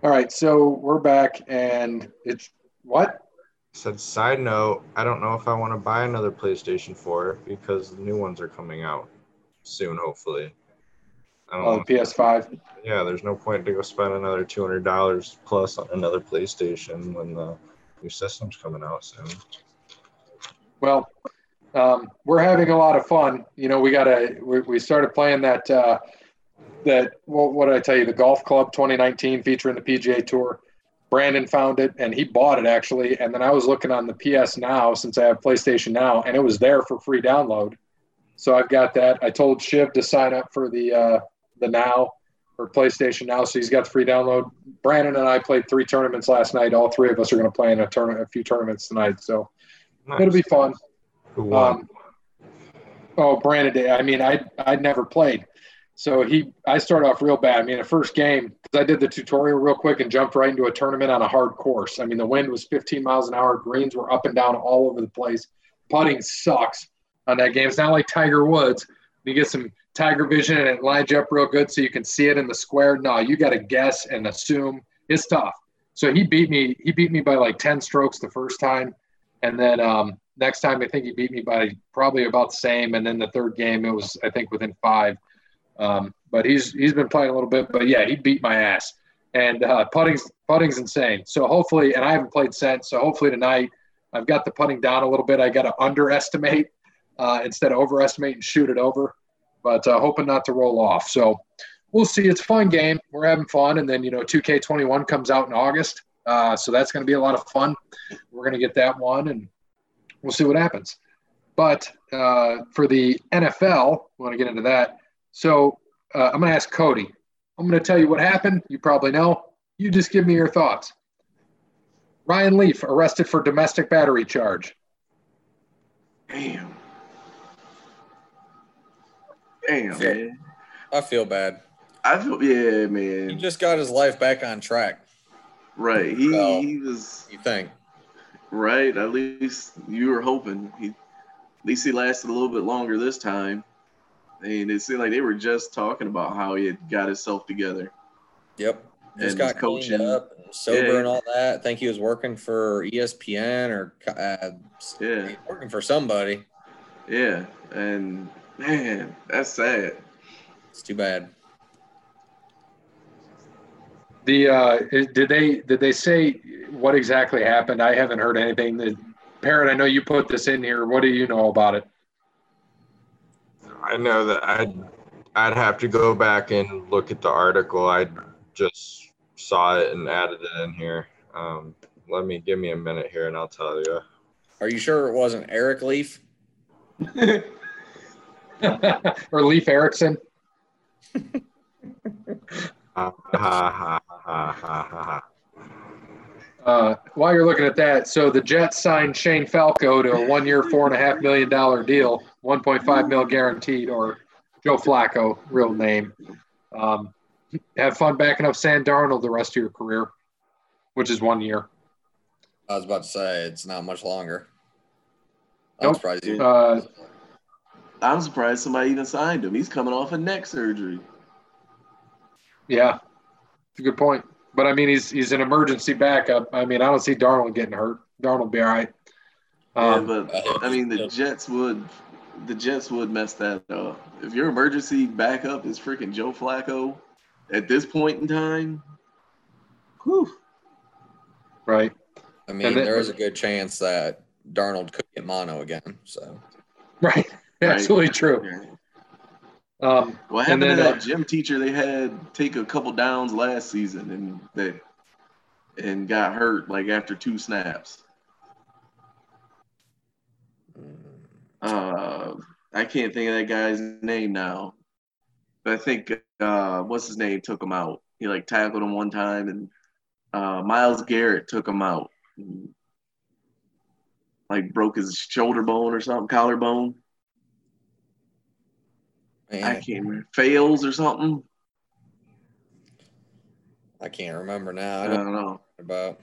All right, so we're back, and it's what? Said, side note, I don't know if I want to buy another PlayStation four because the new ones are coming out soon, hopefully. I don't oh, the P S five. Yeah, there's no point to go spend another two hundred dollars plus on another PlayStation when the new system's coming out soon. Well, um, we're having a lot of fun. You know, we got to we, we started playing that uh, that well, what did I tell you? The Golf Club twenty nineteen featuring the P G A Tour. Brandon found it and he bought it actually. And then I was looking on the P S Now since I have PlayStation Now, and it was there for free download. So I've got that. I told Shiv to sign up for the uh, the Now or PlayStation Now, so he's got the free download. Brandon and I played three tournaments last night. All three of us are going to play in a, tourna- a few tournaments tonight, so nice. It'll be fun. Who won? Um, oh, Brandon! I mean, I I'd never played, so he I started off real bad. I mean, the first game because I did the tutorial real quick and jumped right into a tournament on a hard course. I mean, the wind was fifteen miles an hour. Greens were up and down all over the place. Putting sucks on that game. It's not like Tiger Woods. You get some Tiger Vision and it lines you up real good so you can see it in the square. No, you got to guess and assume. It's tough. So he beat me. He beat me by like ten strokes the first time. And then um, next time I think he beat me by probably about the same. And then the third game it was, I think, within five. Um, but he's he's been playing a little bit. But, yeah, he beat my ass. And uh, putting's, putting's insane. So hopefully – and I haven't played since. So hopefully tonight I've got the putting down a little bit. I got to underestimate. Uh, instead of overestimate and shoot it over, but uh, hoping not to roll off. So we'll see. It's a fun game. We're having fun. And then, you know, two K twenty-one comes out in August. Uh, so that's going to be a lot of fun. We're going to get that one and we'll see what happens. But uh, for the N F L, we want to get into that. So uh, I'm going to ask Cody. I'm going to tell you what happened. You probably know. You just give me your thoughts. Ryan Leaf arrested for domestic battery charge. Damn. Damn, man. I feel bad. I feel, yeah, man. He just got his life back on track. Right. He, so, he was. You think? Right. At least you were hoping. He, at least he lasted a little bit longer this time. And it seemed like they were just talking about how he had got himself together. Yep. Just and got coaching up and sober yeah. and all that. I think he was working for E S P N or uh, yeah. working for somebody. Yeah. And. Man, that's sad. It's too bad. The uh, did they did they say what exactly happened? I haven't heard anything. The, Parrot, I know you put this in here. What do you know about it? I know that I'd I'd have to go back and look at the article. I just saw it and added it in here. Um, let me give me a minute here, and I'll tell you. Are you sure it wasn't Eric Leaf? Or Leif Erickson. Ha ha ha ha ha ha. Uh, while you're looking at that, so the Jets signed Shane Falco to a one-year, four and a half million dollar deal, one point five mil guaranteed, or Joe Flacco, real name. Um, have fun backing up Sam Darnold the rest of your career, which is one year. I was about to say it's not much longer. I'm nope. surprised. You- uh, I'm surprised somebody even signed him. He's coming off a neck surgery. Yeah, it's a good point. But, I mean, he's he's an emergency backup. I mean, I don't see Darnold getting hurt. Darnold will be all right. Um, yeah, but, I mean, the Jets would the Jets would mess that up. If your emergency backup is freaking Joe Flacco at this point in time, whew. Right. I mean, then, there is a good chance that Darnold could get mono again. So. Right. Absolutely right. True. Um, what happened then, to that uh, gym teacher they had take a couple downs last season and that and got hurt like after two snaps? Uh, I can't think of that guy's name now, but I think uh, what's his name took him out. He like tackled him one time, and uh, Myles Garrett took him out, and, like broke his shoulder bone or something, collarbone. Man. I can't remember. Fails or something. I can't remember now. I don't, I don't know. About.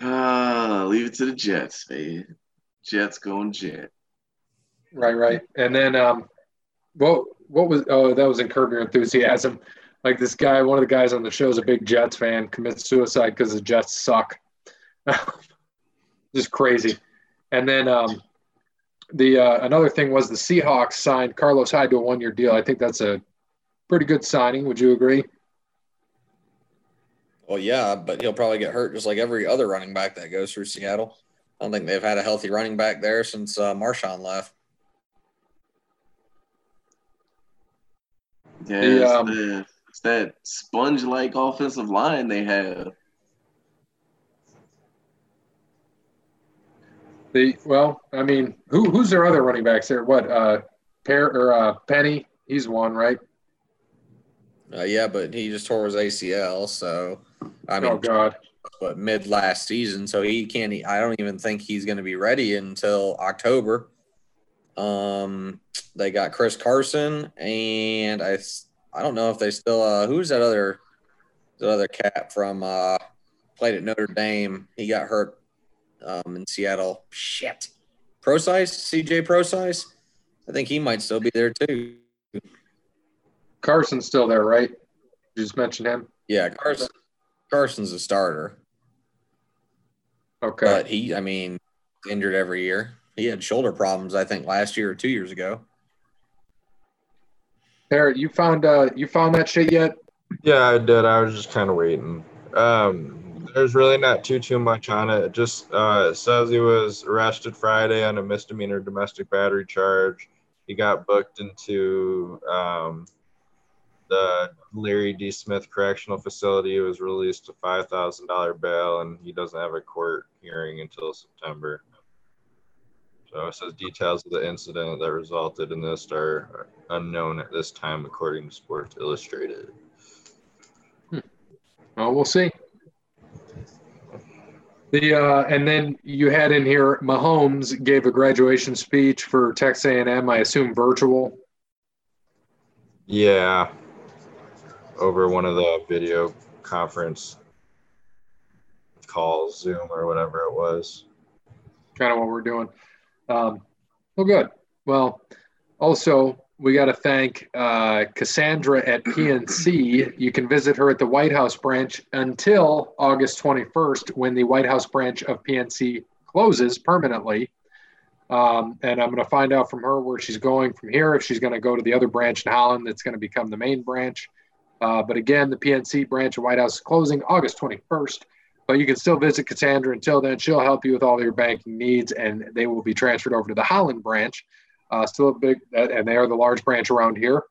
Uh, leave it to the Jets, man. Jets going jet. Right, right. And then um, what what was – oh, that was in Curb Your Enthusiasm. Like this guy, one of the guys on the show is a big Jets fan, commits suicide because the Jets suck. Just crazy. And then um, – The uh, another thing was the Seahawks signed Carlos Hyde to a one-year deal. I think that's a pretty good signing. Would you agree? Well, yeah, but he'll probably get hurt just like every other running back that goes through Seattle. I don't think they've had a healthy running back there since uh, Marshawn left. Yeah, the, it's, um, the, it's that sponge-like offensive line they have. The, well, I mean, who who's their other running backs there? What, uh, Pear or uh, Penny? He's one, right? Uh, yeah, but he just tore his A C L, so I mean, oh god, but mid last season, so he can't. He, I don't even think he's going to be ready until October. Um, they got Chris Carson, and I, I don't know if they still. Uh, who's that other that other cat from uh, played at Notre Dame? He got hurt. Um, in Seattle. Shit. Procise, C J Procise. I think he might still be there too. Carson's still there, right? You just mentioned him. Yeah, Carson. Carson's a starter. Okay. But he, I mean, injured every year. He had shoulder problems, I think, last year or two years ago. Barrett, you found uh, you found that shit yet? Yeah, I did. I was just kind of waiting. Um, There's really not too, too much on it. It just uh, it says he was arrested Friday on a misdemeanor domestic battery charge. He got booked into um, the Larry D. Smith Correctional Facility. He was released to five thousand dollars bail, and he doesn't have a court hearing until September. So it says details of the incident that resulted in this are unknown at this time, according to Sports Illustrated. Hmm. Well, we'll see. The, uh, and then you had in here, Mahomes gave a graduation speech for Texas A and M, I assume virtual? Yeah, over one of the video conference calls, Zoom or whatever it was. Kind of what we're doing. Um, well, good. Well, also, we got to thank uh, Cassandra at P N C. You can visit her at the White House branch until August twenty-first when the White House branch of P N C closes permanently. Um, and I'm going to find out from her where she's going from here, if she's going to go to the other branch in Holland that's going to become the main branch. Uh, but again, the P N C branch of White House is closing August twenty-first. But you can still visit Cassandra until then. She'll help you with all your banking needs, and they will be transferred over to the Holland branch. Uh, still a big, and they are the large branch around here.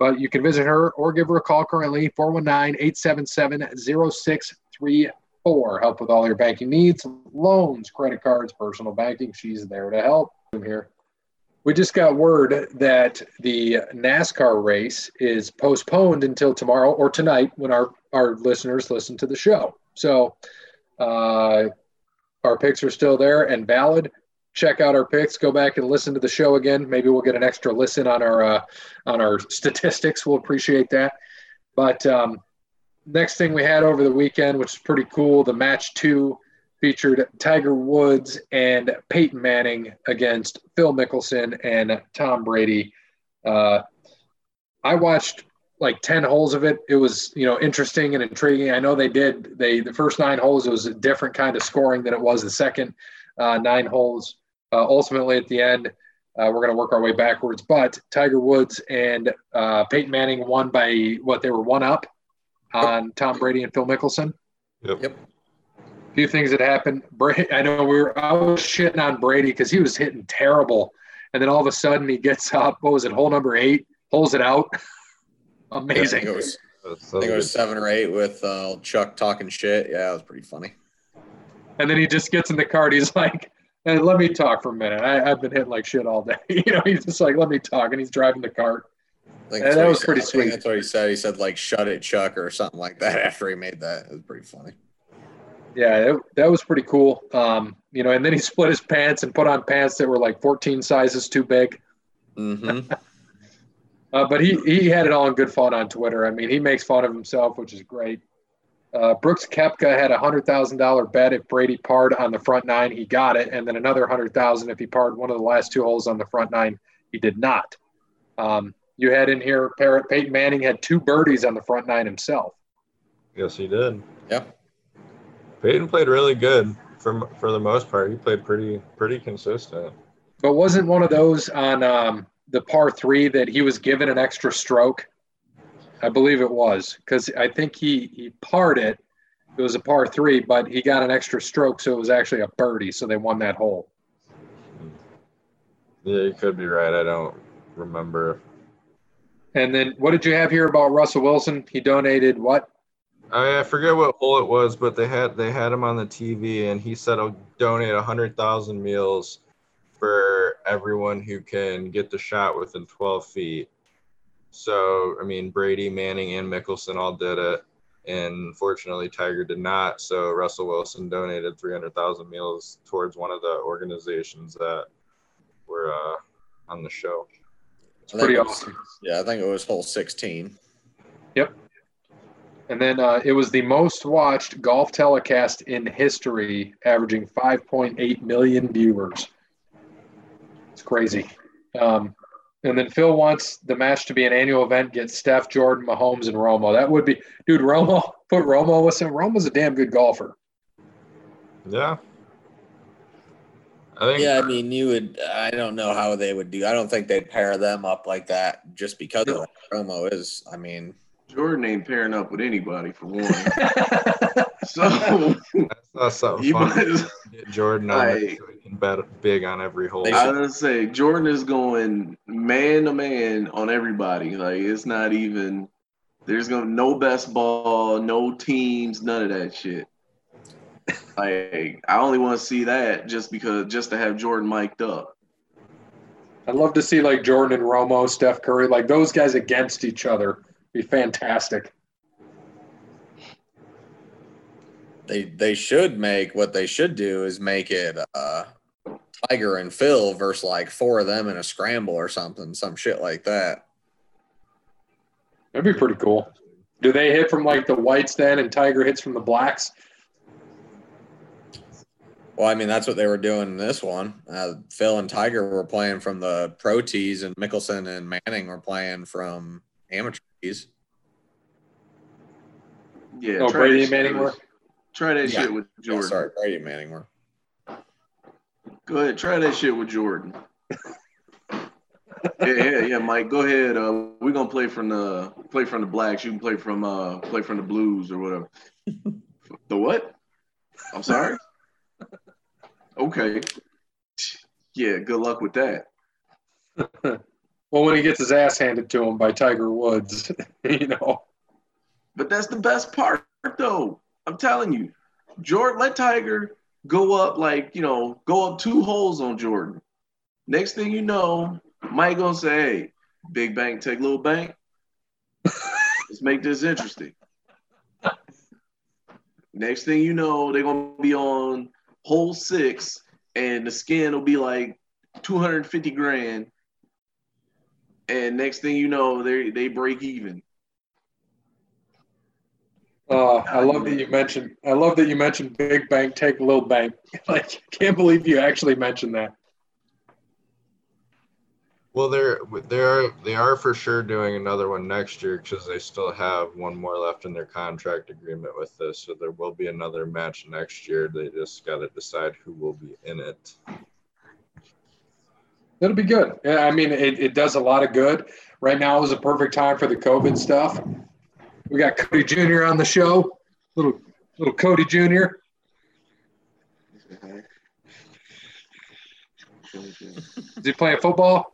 But you can visit her or give her a call currently, four one nine, eight seven seven, zero six three four. Help with all your banking needs, loans, credit cards, personal banking. She's there to help. I'm here. We just got word that the NASCAR race is postponed until tomorrow or tonight when our, our listeners listen to the show. So uh, our picks are still there and valid. Check out our picks. Go back and listen to the show again. Maybe we'll get an extra listen on our uh, on our statistics. We'll appreciate that. But um, next thing we had over the weekend, which is pretty cool, the match two featured Tiger Woods and Peyton Manning against Phil Mickelson and Tom Brady. Uh, I watched like ten holes of it. It was, you know, interesting and intriguing. I know they did. They the first nine holes, it was a different kind of scoring than it was the second uh, nine holes. Uh, ultimately, at the end, uh, we're going to work our way backwards. But Tiger Woods and uh, Peyton Manning won by, what, they were one up on Tom Brady and Phil Mickelson? Yep. Yep. A few things that happened. Brady, I know we were, I was shitting on Brady because he was hitting terrible. And then all of a sudden he gets up, what was it, hole number eight, holes it out. Amazing. Yeah, I think it was, I think it was seven or eight with uh, Chuck talking shit. Yeah, it was pretty funny. And then he just gets in the cart. He's like, hey, let me talk for a minute. I, I've been hitting like shit all day. You know, he's just like, let me talk. And he's driving the cart. And that was pretty sweet. I think that's what he said. He said, like, shut it, Chuck, or something like that after he made that. It was pretty funny. Yeah, it, that was pretty cool. Um, you know, and then he split his pants and put on pants that were like fourteen sizes too big. Mm-hmm. uh, but he, he had it all in good fun on Twitter. I mean, he makes fun of himself, which is great. Uh, Brooks Koepka had a one hundred thousand dollars bet if Brady parred on the front nine. He got it. And then another one hundred thousand dollars if he parred one of the last two holes on the front nine. He did not. Um, you had in here, Peyton Manning had two birdies on the front nine himself. Yes, he did. Yep. Peyton played really good for for the most part. He played pretty pretty consistent. But wasn't one of those on um, the par three that he was given an extra stroke? I believe it was because I think he, he parred it. It was a par three, but he got an extra stroke, so it was actually a birdie, so they won that hole. Yeah, you could be right. I don't remember. And then what did you have here about Russell Wilson? He donated what? I forget what hole it was, but they had they had him on the T V, and he said he'll donate one hundred thousand meals for everyone who can get the shot within twelve feet. So, I mean, Brady, Manning, and Mickelson all did it, and fortunately Tiger did not. So Russell Wilson donated three hundred thousand meals towards one of the organizations that were uh, on the show. It's pretty awesome. Yeah, I think it was hole sixteen. Yep. And then uh, it was the most watched golf telecast in history, averaging five point eight million viewers. It's crazy. Um, and then Phil wants the match to be an annual event, get Steph, Jordan, Mahomes, and Romo. That would be – dude, Romo, put Romo with him. Romo's a damn good golfer. Yeah. I think, yeah, I mean, you would – I don't know how they would do – I don't think they'd pair them up like that just because no. of Romo is – I mean – Jordan ain't pairing up with anybody for one. so that's something fun. Was, Get Jordan on like, so he can bet big on every hole. I was gonna say Jordan is going man to man on everybody. Like it's not even there's gonna no best ball, no teams, none of that shit. Like I only want to see that just because just to have Jordan mic'd up. I'd love to see like Jordan and Romo, Steph Curry, like those guys against each other. Be fantastic. They they should make what they should do is make it uh, Tiger and Phil versus like four of them in a scramble or something, some shit like that. That'd be pretty cool. Do they hit from like the whites then, and Tiger hits from the blacks? Well, I mean that's what they were doing in this one. Uh, Phil and Tiger were playing from the pro tees, and Mickelson and Manning were playing from amateur. Yeah, oh, try Brady and Manning were. Try that yeah. shit with Jordan. Yeah, sorry, Brady and Manning were. Go ahead, try that shit with Jordan. yeah, yeah, yeah, Mike. Go ahead. Uh, we're gonna play from the play from the blacks. You can play from uh play from the blues or whatever. The what? I'm sorry. Okay. Yeah. Good luck with that. Well, when he gets his ass handed to him by Tiger Woods, you know. But that's the best part, though. I'm telling you. Jordan, let Tiger go up, like, you know, go up two holes on Jordan. Next thing you know, Mike gonna say, hey, big bank, take little bank. Let's make this interesting. Next thing you know, they're gonna be on hole six and the skin will be like two hundred fifty grand. And next thing you know, they they break even. Uh, I love that you mentioned. I love that you mentioned big bank, take little bank. Like, I can't believe you actually mentioned that. Well, they're they are they are for sure doing another one next year because they still have one more left in their contract agreement with this. So there will be another match next year. They just got to decide who will be in it. It'll be good. I mean, it, it does a lot of good. Right now is a perfect time for the COVID stuff. We got Cody Junior on the show, little little Cody Junior Is he playing football?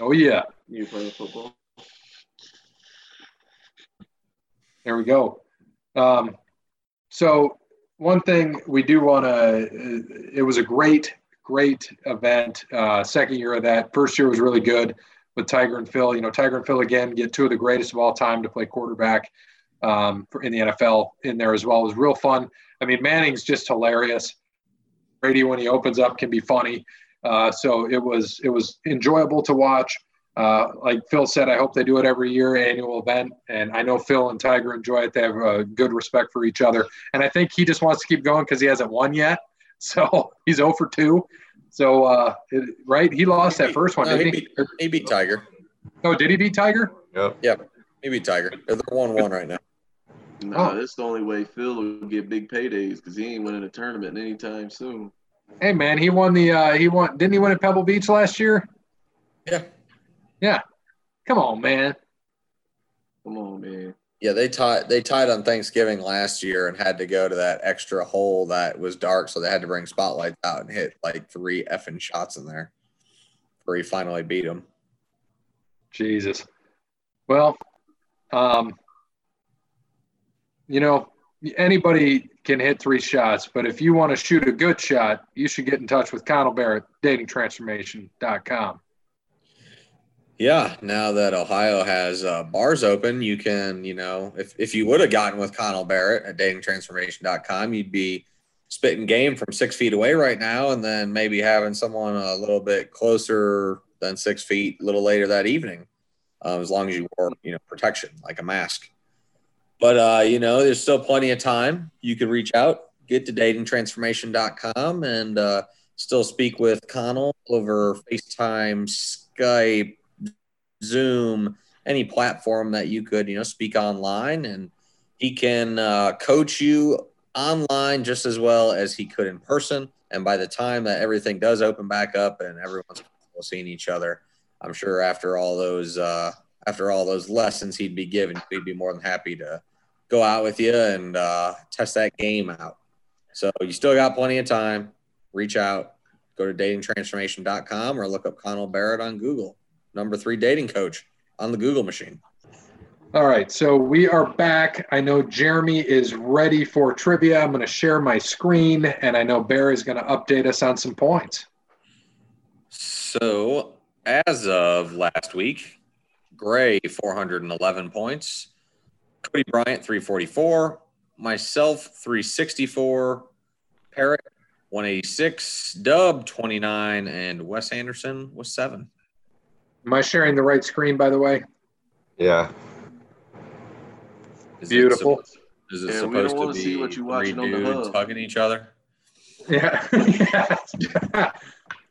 Oh yeah. You playing football? There we go. Um, so one thing we do want to. It was a great, great event. Uh, second year of that. First year was really good. With Tiger and Phil, you know, Tiger and Phil again get two of the greatest of all time to play quarterback um, for, in the N F L in there as well. It was real fun. I mean, Manning's just hilarious. Brady, when he opens up, can be funny. Uh, so it was it was enjoyable to watch. Uh, like Phil said, I hope they do it every year, annual event. And I know Phil and Tiger enjoy it. They have a good respect for each other. And I think he just wants to keep going because he hasn't won yet. So he's zero for two. So, uh, it, right, he lost he beat, that first one, no, didn't he? Beat, he? He beat Tiger. Oh, did he beat Tiger? Yep. Yep, he beat Tiger. They're one one right now. No, oh. That's the only way Phil will get big paydays because he ain't winning a tournament anytime soon. Hey, man, he won the uh, – he won. Didn't he win at Pebble Beach last year? Yeah. Yeah. Come on, man. Come on, man. Yeah, they tied, they tied on Thanksgiving last year and had to go to that extra hole that was dark, so they had to bring spotlights out and hit like three effing shots in there where he finally beat him. Jesus. Well, um, you know, anybody can hit three shots, but if you want to shoot a good shot, you should get in touch with Connell Barrett, dating transformation dot com. Yeah, now that Ohio has uh, bars open, you can, you know, if, if you would have gotten with Connell Barrett at dating transformation dot com, you'd be spitting game from six feet away right now and then maybe having someone a little bit closer than six feet a little later that evening, uh, as long as you wore, you know, protection, like a mask. But, uh, you know, there's still plenty of time. You could reach out, get to dating transformation dot com and uh, still speak with Connell over FaceTime, Skype, Zoom, any platform that you could, you know, speak online, and he can uh, coach you online just as well as he could in person. And by the time that everything does open back up and everyone's seeing each other, I'm sure after all those uh, after all those lessons he'd be given, he'd be more than happy to go out with you and uh, test that game out. So you still got plenty of time. Reach out, go to dating transformation dot com or look up Connell Barrett on Google. Number three dating coach on the Google machine. All right, so we are back. I know Jeremy is ready for trivia. I'm going to share my screen, and I know Bear is going to update us on some points. So as of last week, Gray, four hundred eleven points. Cody Bryant, three forty-four. Myself, three sixty-four. Parrot, one eighty-six. Dub, twenty-nine. And Wes Anderson was seven. Am I sharing the right screen, by the way? Yeah. Is beautiful. It, is it yeah, supposed to be see what you three dudes hugging each other? Yeah. yeah.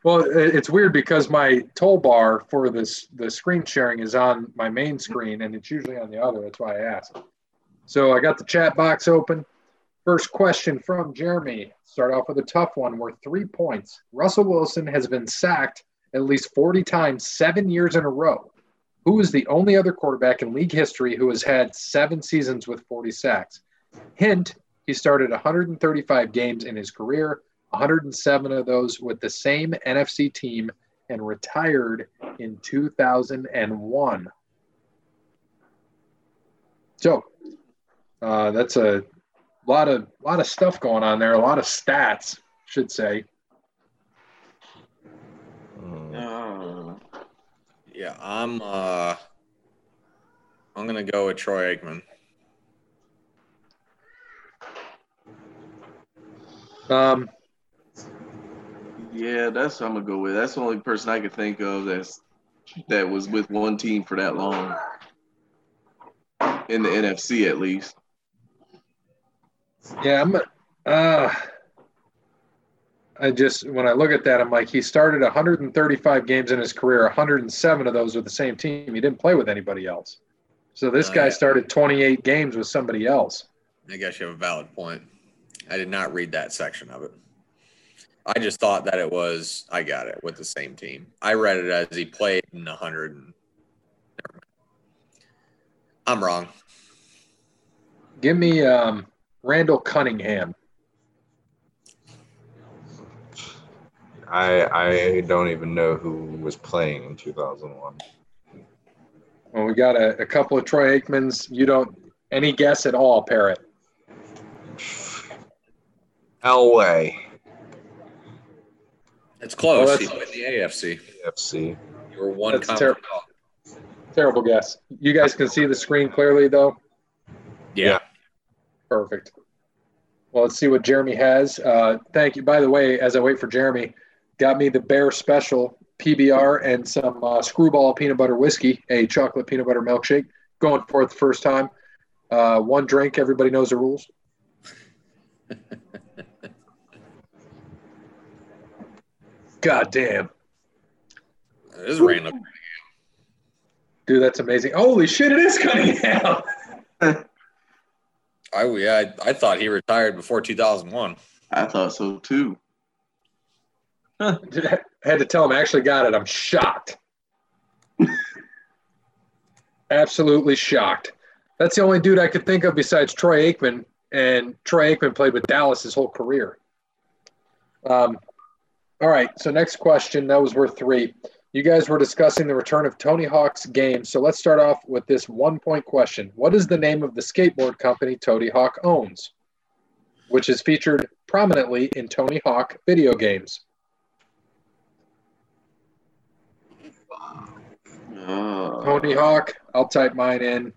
Well, it's weird because my toll bar for this the screen sharing is on my main screen, and it's usually on the other. That's why I asked. So I got the chat box open. First question from Jeremy. Start off with a tough one. We're three points. Russell Wilson has been sacked at least forty times, seven years in a row. Who is the only other quarterback in league history who has had seven seasons with forty sacks? Hint, he started one hundred thirty-five games in his career, one hundred seven of those with the same N F C team, and retired in two thousand one. So uh, that's a lot of, lot of stuff going on there, a lot of stats, I should say. Yeah, I'm uh I'm gonna go with Troy Aikman. Um Yeah, that's what I'm gonna go with. That's the only person I could think of that's that was with one team for that long. In the N F C at least. Yeah, I'm uh I just, when I look at that, I'm like, he started one hundred thirty-five games in his career. one hundred seven of those with the same team. He didn't play with anybody else. So this uh, guy yeah. started twenty-eight games with somebody else. I guess you have a valid point. I did not read that section of it. I just thought that it was, I got it, with the same team. I read it as he played in one hundred. And, I'm wrong. Give me um, Randall Cunningham. I I don't even know who was playing in two thousand one. Well, we got a, a couple of Troy Aikmans. You don't – any guess at all, Parrott? Elway. It's close. Well, he played in the A F C. A F C. You were one that's ter- Terrible guess. You guys can see the screen clearly, though? Yeah. Perfect. Well, let's see what Jeremy has. Uh, thank you. By the way, as I wait for Jeremy – got me the Bear Special P B R and some uh, Screwball peanut butter whiskey, a chocolate peanut butter milkshake. Going for it the first time. Uh, one drink, everybody knows the rules. God damn. That is random. Dude, that's amazing. Holy shit, it is coming out. I, I, I thought he retired before two thousand one. I thought so, too. Huh. I had to tell him I actually got it. I'm shocked. Absolutely shocked. That's the only dude I could think of besides Troy Aikman, and Troy Aikman played with Dallas his whole career. Um, all right, so next question. That was worth three. You guys were discussing the return of Tony Hawk's game, so let's start off with this one-point question. What is the name of the skateboard company Tony Hawk owns, which is featured prominently in Tony Hawk video games? Tony Hawk, I'll type mine in.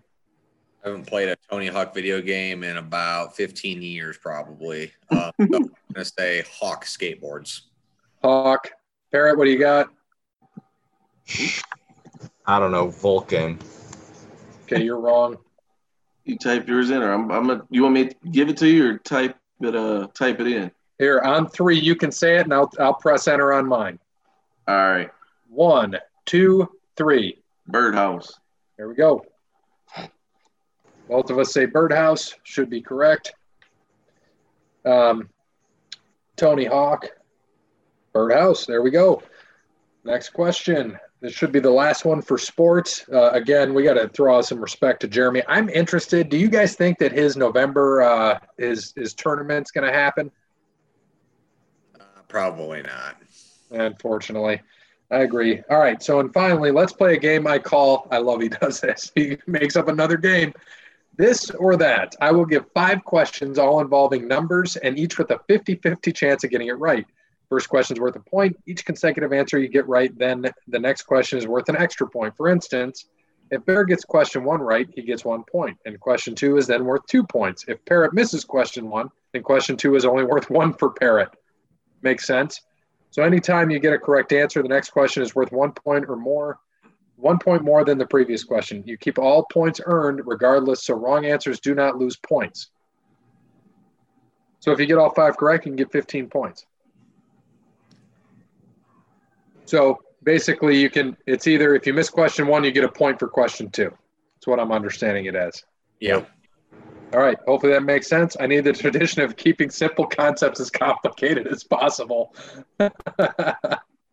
I haven't played a Tony Hawk video game in about fifteen years probably. Um, so I'm going to say Hawk Skateboards. Hawk. Parrot, what do you got? I don't know. Vulcan. Okay, you're wrong. You type yours in, or I'm, I'm a, you want me to give it to you or type it, uh, type it in? Here, on three, you can say it, and I'll, I'll press enter on mine. All right. One, two, three. Birdhouse. There we go. Both of us say birdhouse. Should be correct. Um, Tony Hawk. Birdhouse. There we go. Next question. This should be the last one for sports. Uh, again, we got to throw out some respect to Jeremy. I'm interested. Do you guys think that his November, uh, his, his tournament's going to happen? Uh, probably not. Unfortunately. I agree. All right. So, and finally, let's play a game I call. I love he does this. He makes up another game. This or that. I will give five questions, all involving numbers, and each with a fifty-fifty chance of getting it right. First question's worth a point. Each consecutive answer you get right, then the next question is worth an extra point. For instance, if Bear gets question one right, he gets one point. And question two is then worth two points. If Parrot misses question one, then question two is only worth one for Parrot. Makes sense? So anytime you get a correct answer, the next question is worth one point or more, one point more than the previous question. You keep all points earned regardless, so wrong answers do not lose points. So if you get all five correct, you can get fifteen points. So basically you can, it's either if you miss question one, you get a point for question two. That's what I'm understanding it as. Yeah. All right. Hopefully that makes sense. I need the tradition of keeping simple concepts as complicated as possible.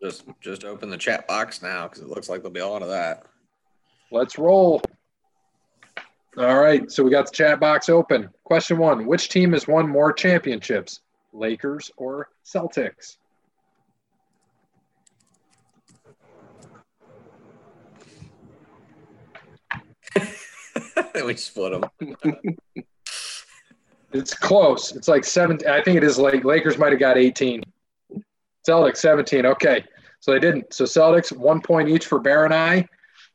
just just open the chat box now because it looks like there'll be a lot of that. Let's roll. All right. So we got the chat box open. Question one. Which team has won more championships, Lakers or Celtics? We split them. It's close. It's like seven. I think it is like Lakers might have got eighteen. Celtics, seventeen. Okay. So they didn't. So Celtics, one point each for Bear and I.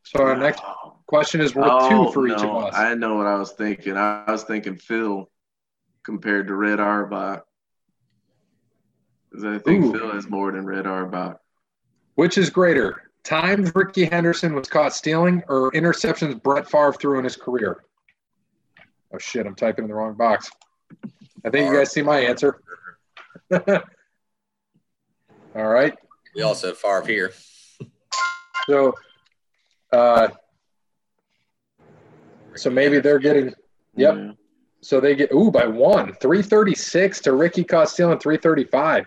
So our next question is worth oh, two for no. each of us. I know what I was thinking. I was thinking Phil compared to Red Auerbach. Because I think Ooh. Phil has more than Red Auerbach. Which is greater? Times Rickey Henderson was caught stealing or interceptions Brett Favre threw in his career? Oh, shit, I'm typing in the wrong box. I think you guys see my answer. All right. We all said Favre here. So, uh, so maybe they're getting – yep. Yeah. So they get – ooh, by one. three thirty-six to Rickey caught stealing three thirty-five.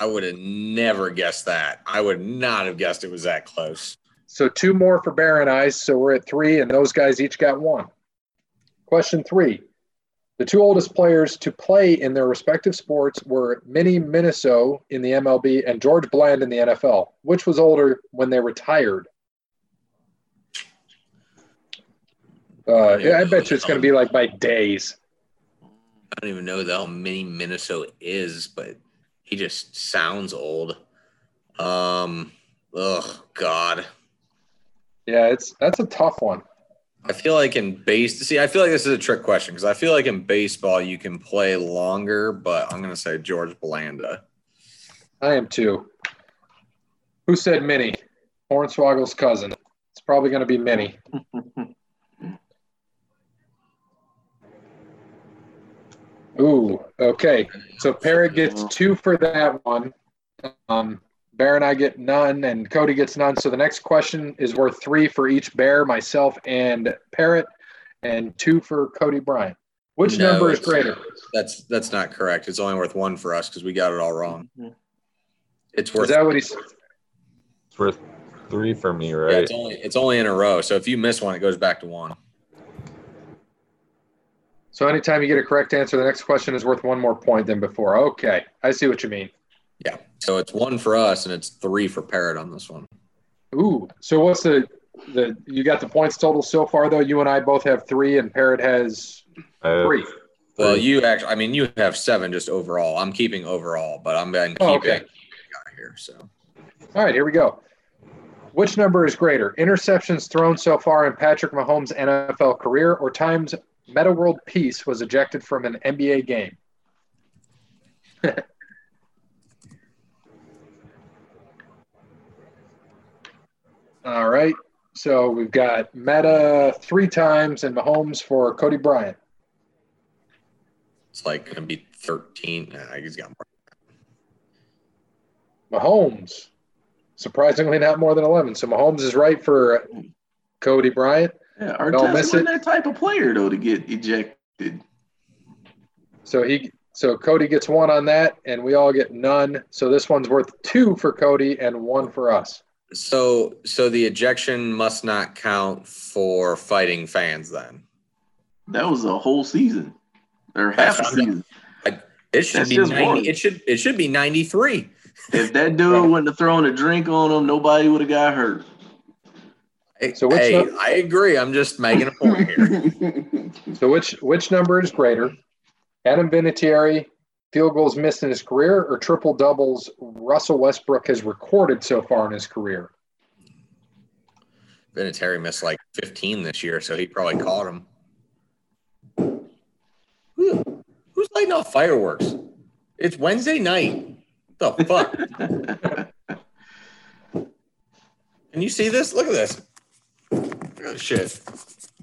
I would have never guessed that. I would not have guessed it was that close. So two more for Bear and Ice, so we're at three, and those guys each got one. Question three. The two oldest players to play in their respective sports were Minnie Minoso in the M L B and George Bland in the N F L. Which was older when they retired? Uh, I, I bet you it's going to be like by days. I don't even know who the hell Minnie Minoso is, but he just sounds old. Um, oh, God. Yeah, it's that's a tough one. I feel like in base, see, I feel like this is a trick question because I feel like in baseball you can play longer, but I'm going to say George Blanda. I am too. Who said Minnie? Hornswoggle's cousin. It's probably going to be Minnie. Ooh, okay. So Parrot gets two for that one. Um, Bear and I get none, and Cody gets none. So the next question is worth three for each Bear, myself, and Parrot, and two for Cody Bryant. Which no, number is greater? That's that's not correct. It's only worth one for us because we got it all wrong. It's worth. Is that what he said? It's worth three for me, right? Yeah, it's only it's only in a row. So if you miss one, it goes back to one. So anytime you get a correct answer, the next question is worth one more point than before. Okay, I see what you mean. Yeah, so it's one for us, and it's three for Parrot on this one. Ooh, so what's the the you got the points total so far, though? You and I both have three, and Parrot has three. Uh, well, you actually – I mean, you have seven just overall. I'm keeping overall, but I'm going to keep oh, okay. it here. So. All right, here we go. Which number is greater, interceptions thrown so far in Patrick Mahomes' N F L career or times – Metta World Peace was ejected from an N B A game? All right. So we've got Metta three times and Mahomes for Cody Bryant. It's like going to be thirteen. Nah, he's got more. Mahomes. Surprisingly, not more than eleven. So Mahomes is right for Cody Bryant. Yeah, Artest wasn't that type of player, though, to get ejected. So he, so Cody gets one on that, and we all get none. So this one's worth two for Cody and one for us. So, so the ejection must not count for fighting fans, then? That was a whole season or half a season. I, it should That's be ninety. One. It should it should be ninety-three. If that dude wouldn't have thrown a drink on him, nobody would have got hurt. So which hey, num- I agree. I'm just making a point here. So which which number is greater? Adam Vinatieri, field goals missed in his career, or triple doubles Russell Westbrook has recorded so far in his career? Vinatieri missed like fifteen this year, so he probably caught him. Whew. Who's lighting off fireworks? It's Wednesday night. What the fuck? Can you see this? Look at this. Oh, shit. It's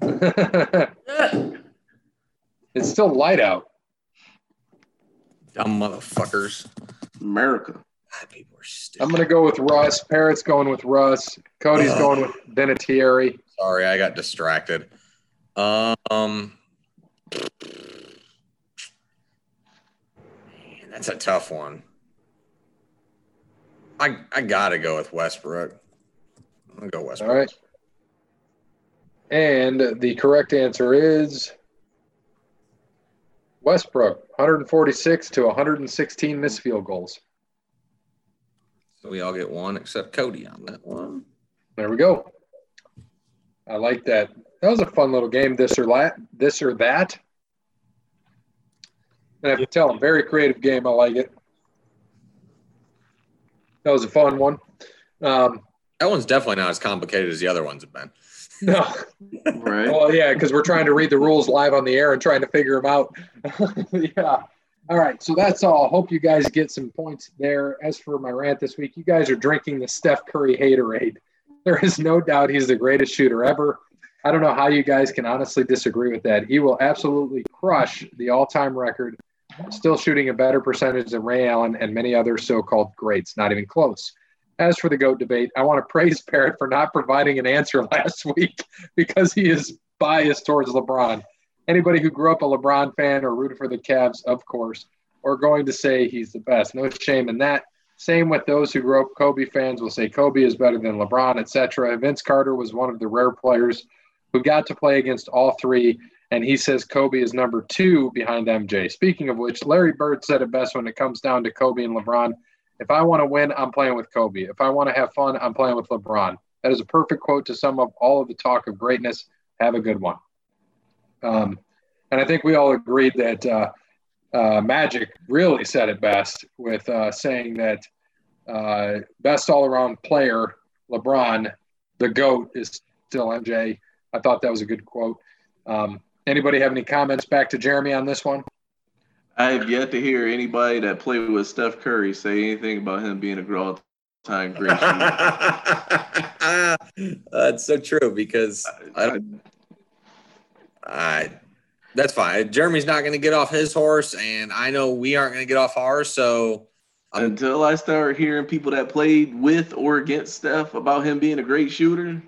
still light out. Dumb motherfuckers. America. God, people are stupid. I'm going to go with Russ. Parrot's going with Russ. Cody's Ugh. going with Vinatieri. Sorry, I got distracted. Um, man, that's a tough one. I I got to go with Westbrook. I'm going to go Westbrook. All right. And the correct answer is Westbrook, one forty-six to one sixteen missed field goals. So we all get one except Cody on that one. There we go. I like that. That was a fun little game, this or that. This or that. And I have to tell them, very creative game. I like it. That was a fun one. Um, That one's definitely not as complicated as the other ones have been. No. Right. Well, yeah, because we're trying to read the rules live on the air and trying to figure them out. Yeah. All right, so that's all. Hope you guys get some points there. As for my rant this week, you guys are drinking the Steph Curry haterade. There is no doubt he's the greatest shooter ever. I don't know how you guys can honestly disagree with that. He will absolutely crush the all-time record, still shooting a better percentage than Ray Allen and many other so-called greats, not even close. As for the GOAT debate, I want to praise Parrott for not providing an answer last week because he is biased towards LeBron. Anybody who grew up a LeBron fan or rooted for the Cavs, of course, are going to say he's the best. No shame in that. Same with those who grew up Kobe fans will say Kobe is better than LeBron, et cetera. Vince Carter was one of the rare players who got to play against all three, and he says Kobe is number two behind M J. Speaking of which, Larry Bird said it best when it comes down to Kobe and LeBron. If I want to win, I'm playing with Kobe. If I want to have fun, I'm playing with LeBron. That is a perfect quote to sum up all of the talk of greatness. Have a good one. Um, and I think we all agreed that uh, uh, Magic really said it best with uh, saying that uh, best all-around player, LeBron, the GOAT, is still M J. I thought that was a good quote. Um, anybody have any comments back to Jeremy on this one? I have yet to hear anybody that played with Steph Curry say anything about him being a all-time great shooter. That's so true because I don't – Uh, that's fine. Jeremy's not going to get off his horse, and I know we aren't going to get off ours. So um, until I start hearing people that played with or against Steph about him being a great shooter,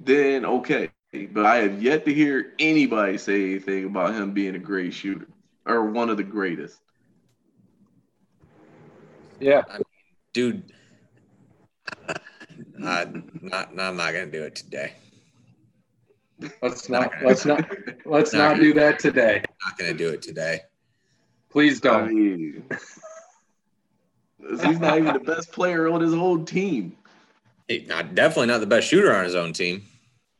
then okay. But I have yet to hear anybody say anything about him being a great shooter or one of the greatest. Yeah, I mean, dude, I, not, no, I'm not going to do it today. Let's not, not let's not, let's not, not do that today. Not going to do it today. Please don't. I mean, he's not even the best player on his whole team. He's not, definitely not the best shooter on his own team.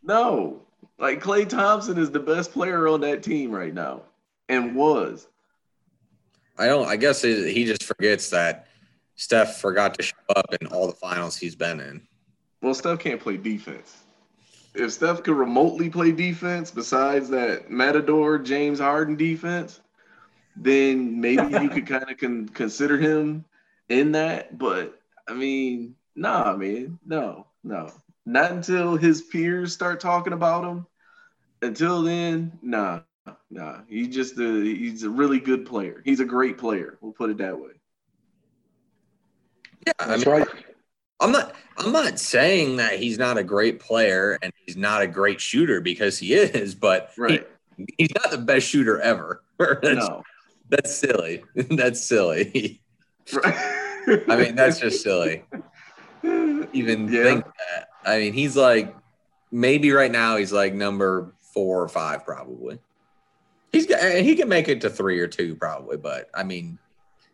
No. Like, Klay Thompson is the best player on that team right now and was. I don't – I guess it, he just forgets that Steph forgot to show up in all the finals he's been in. Well, Steph can't play defense. If Steph could remotely play defense besides that Matador James Harden defense, then maybe you could kind of con- consider him in that. But, I mean, nah, man, no, no. Not until his peers start talking about him. Until then, nah, nah. He's just a, he's a really good player. He's a great player. We'll put it that way. Yeah, that's I mean, right. I'm not I'm not saying that he's not a great player and he's not a great shooter because he is, but right. he, he's not the best shooter ever. that's, no. that's silly. That's silly. Right. I mean, that's just silly. Even yeah. think that. I mean, he's like maybe right now he's like number four or five probably. He's got, he can make it to three or two probably, but I mean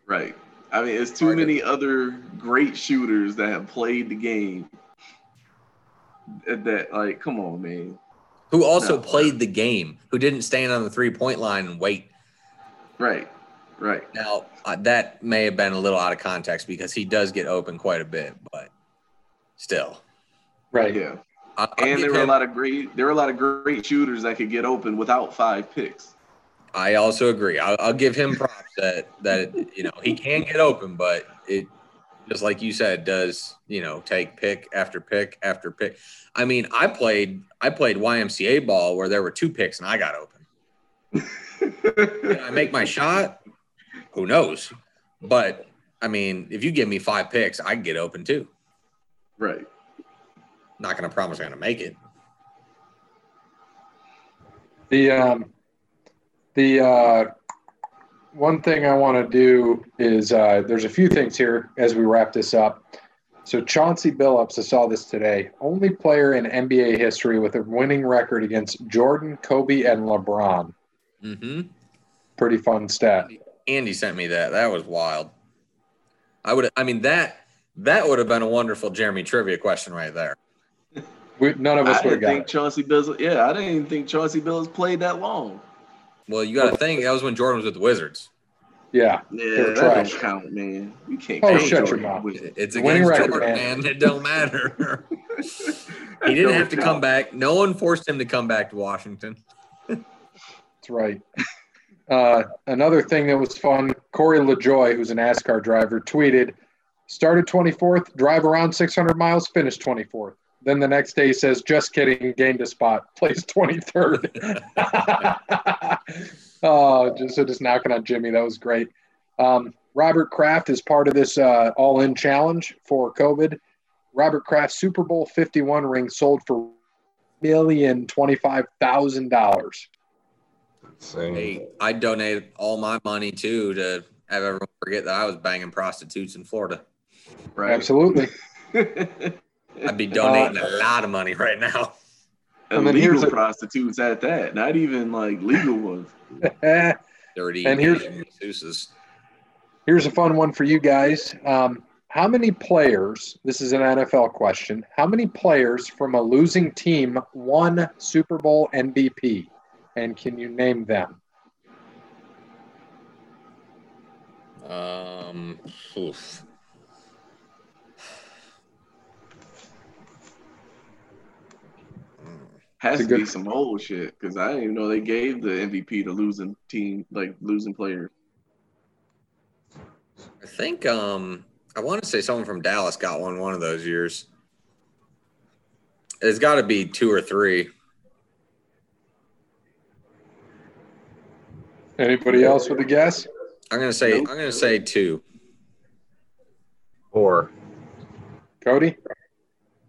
right. I mean, it's too many other great shooters that have played the game that, like, come on, man. Who also no. played the game, who didn't stand on the three-point line and wait. Right, right. Now, uh, that may have been a little out of context because he does get open quite a bit, but still. Right, yeah. I, and there were him. a lot of great there were a lot of great shooters that could get open without five picks. I also agree. I'll, I'll give him props that, that, you know, he can get open, but it, just like you said, does, you know, take pick after pick after pick. I mean, I played I played Y M C A ball where there were two picks and I got open. Did I make my shot? Who knows? But, I mean, if you give me five picks, I can get open too. Right. Not going to promise I'm going to make it. The – um. The uh, one thing I want to do is uh, there's a few things here as we wrap this up. So Chauncey Billups, I saw this today, only player in N B A history with a winning record against Jordan, Kobe, and LeBron. Mm-hmm. Pretty fun stat. Andy sent me that. That was wild. I would. I mean, that that would have been a wonderful Jeremy trivia question right there. We, none of us would have got think it. Chauncey Billups, yeah, I didn't even think Chauncey Billups played that long. Well, you got to think that was when Jordan was with the Wizards. Yeah, yeah, that trash. Don't count, man. You can't. Oh, count shut Jordan. Your mouth! It's against Jordan, man. It don't matter. He didn't have to come back. No one forced him to come back to Washington. That's right. Uh, another thing that was fun, Corey LaJoy, who's a NASCAR driver, tweeted, started twenty-fourth, drive around six hundred miles, finish twenty-fourth. Then the next day he says, just kidding, gained a spot, placed twenty-third. Oh, just, so just knocking on Jimmy. That was great. Um, Robert Kraft is part of this uh, all-in challenge for COVID. Robert Kraft's Super Bowl fifty-one ring sold for one million twenty-five thousand dollars. Hey, I donated all my money, too, to have everyone forget that I was banging prostitutes in Florida. Right? Absolutely. I'd be donating uh, a lot of money right now. And then illegal prostitutes at that, not even, like, legal ones. Dirty and here's, masseuses. Here's a fun one for you guys. Um, how many players, this is an N F L question, how many players from a losing team won Super Bowl M V P? And can you name them? Um, oof. Has to be some old shit because I didn't even know they gave the M V P to losing team, like losing players. I think um, I want to say someone from Dallas got one one of those years. It's got to be two or three. Anybody else with a guess? I'm gonna say nope. I'm gonna say two. Four. Cody?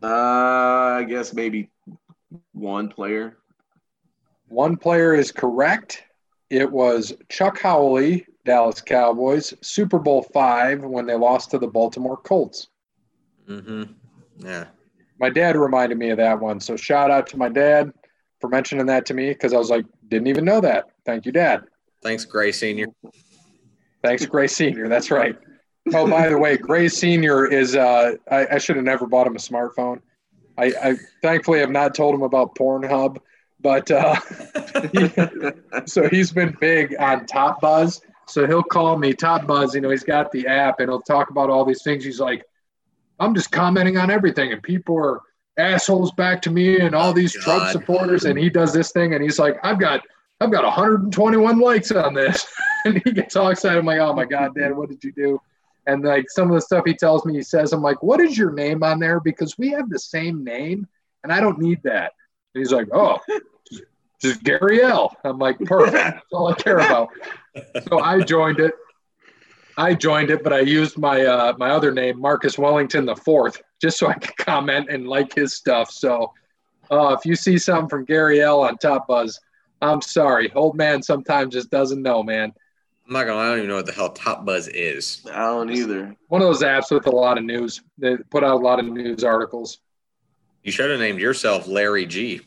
Uh, I guess maybe one player. One player is correct. It was Chuck Howley, Dallas Cowboys, Super Bowl five when they lost to the Baltimore Colts. Mm-hmm. Yeah. My dad reminded me of that one, so shout out to my dad for mentioning that to me because I was like, didn't even know that. Thank you, Dad. Thanks, Gray Senior. Thanks, Gray Senior. That's right. Oh, by the way, Gray Senior is uh, – I, I should have never bought him a smartphone. I, I thankfully have not told him about Pornhub, but uh, – so he's been big on Top Buzz. So he'll call me Top Buzz. You know, he's got the app, and he'll talk about all these things. He's like, I'm just commenting on everything, and people are assholes back to me and all these God. Trump supporters, and he does this thing, and he's like, I've got – I've got one hundred twenty-one likes on this. And he gets all excited. I'm like, oh, my God, Dad, what did you do? And, like, some of the stuff he tells me, he says, I'm like, what is your name on there? Because we have the same name, and I don't need that. And he's like, oh, just Gary L. I'm like, perfect. That's all I care about. So I joined it. I joined it, but I used my uh, my other name, Marcus Wellington the Fourth, just so I could comment and like his stuff. So uh, if you see something from Gary L. on Top Buzz, I'm sorry. Old man sometimes just doesn't know, man. I'm not going to – I don't even know what the hell Top Buzz is. I don't either. One of those apps with a lot of news. They put out a lot of news articles. You should have named yourself Larry G.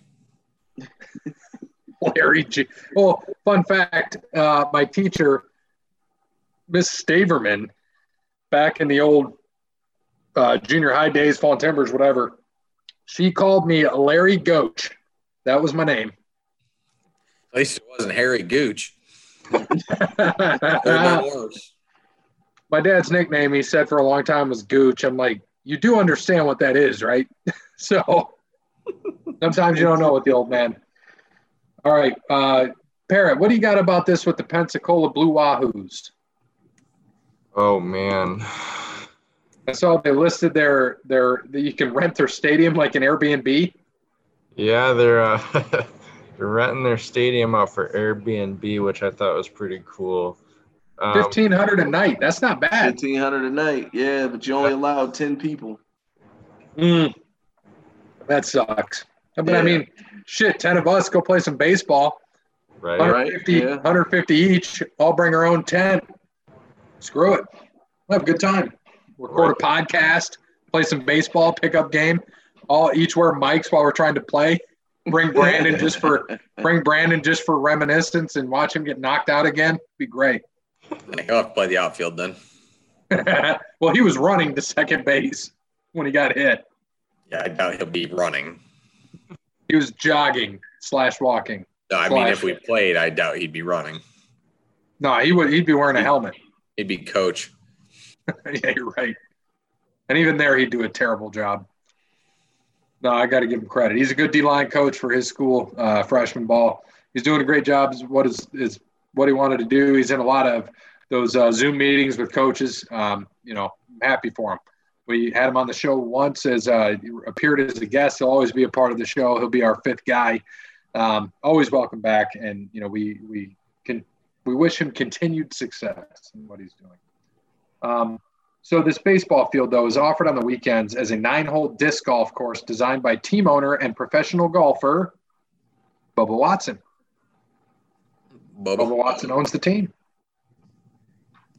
Larry G. Well, fun fact, uh, my teacher, Miss Staverman, back in the old uh, junior high days, Fall and Timbers, whatever, she called me Larry Goach. That was my name. At least it wasn't Harry Gooch. My dad's nickname, he said for a long time, was Gooch. I'm like, you do understand what that is, right? So sometimes you don't know with the old man. All right. Uh, Parrot, what do you got about this with the Pensacola Blue Wahoos? Oh, man. I saw they listed their, their – you can rent their stadium like an Airbnb. Yeah, they're uh... – They're renting their stadium out for Airbnb, which I thought was pretty cool. Um, fifteen hundred dollars a night. That's not bad. fifteen hundred dollars a night. Yeah, but you only allowed ten people. Mm. That sucks. But, yeah. I mean, shit, ten of us go play some baseball. Right. one hundred fifty dollars, yeah. one hundred fifty dollars each. All bring our own tent. Screw it. We'll have a good time. Record right. a podcast, play some baseball, pickup game. All each wear mics while we're trying to play. Bring Brandon just for bring Brandon just for reminiscence and watch him get knocked out again. Be great. I'll have to play the outfield then. Well, he was running to second base when he got hit. Yeah, I doubt he'll be running. He was jogging slash walking. No, I slash. mean if we played, I doubt he'd be running. No, he would. He'd be wearing a helmet. He'd be coach. Yeah, you're right. And even there, he'd do a terrible job. no, I got to give him credit. He's a good D-line coach for his school, uh, freshman ball. He's doing a great job. Is what is is what he wanted to do. He's in a lot of those uh, Zoom meetings with coaches. Um, you know, I'm happy for him. We had him on the show once as uh, appeared as a guest. He'll always be a part of the show. He'll be our fifth guy. Um, always welcome back. And you know, we we can we wish him continued success in what he's doing. Um, so this baseball field, though, is offered on the weekends as a nine-hole disc golf course designed by team owner and professional golfer Bubba Watson. Bubba, Bubba Watson owns the team.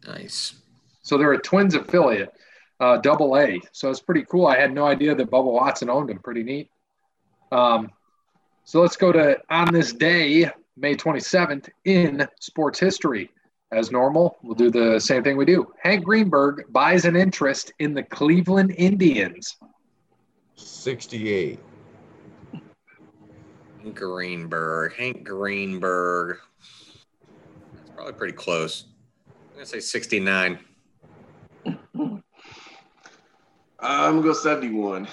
Nice. So they're a Twins affiliate, uh, double A. So it's pretty cool. I had no idea that Bubba Watson owned them. Pretty neat. Um, so let's go to on this day, May twenty-seventh, in sports history. As normal, we'll do the same thing we do. Hank Greenberg buys an interest in the Cleveland Indians. sixty-eight. Greenberg. Hank Greenberg. That's probably pretty close. I'm going to say sixty-nine. I'm going to go seventy-one.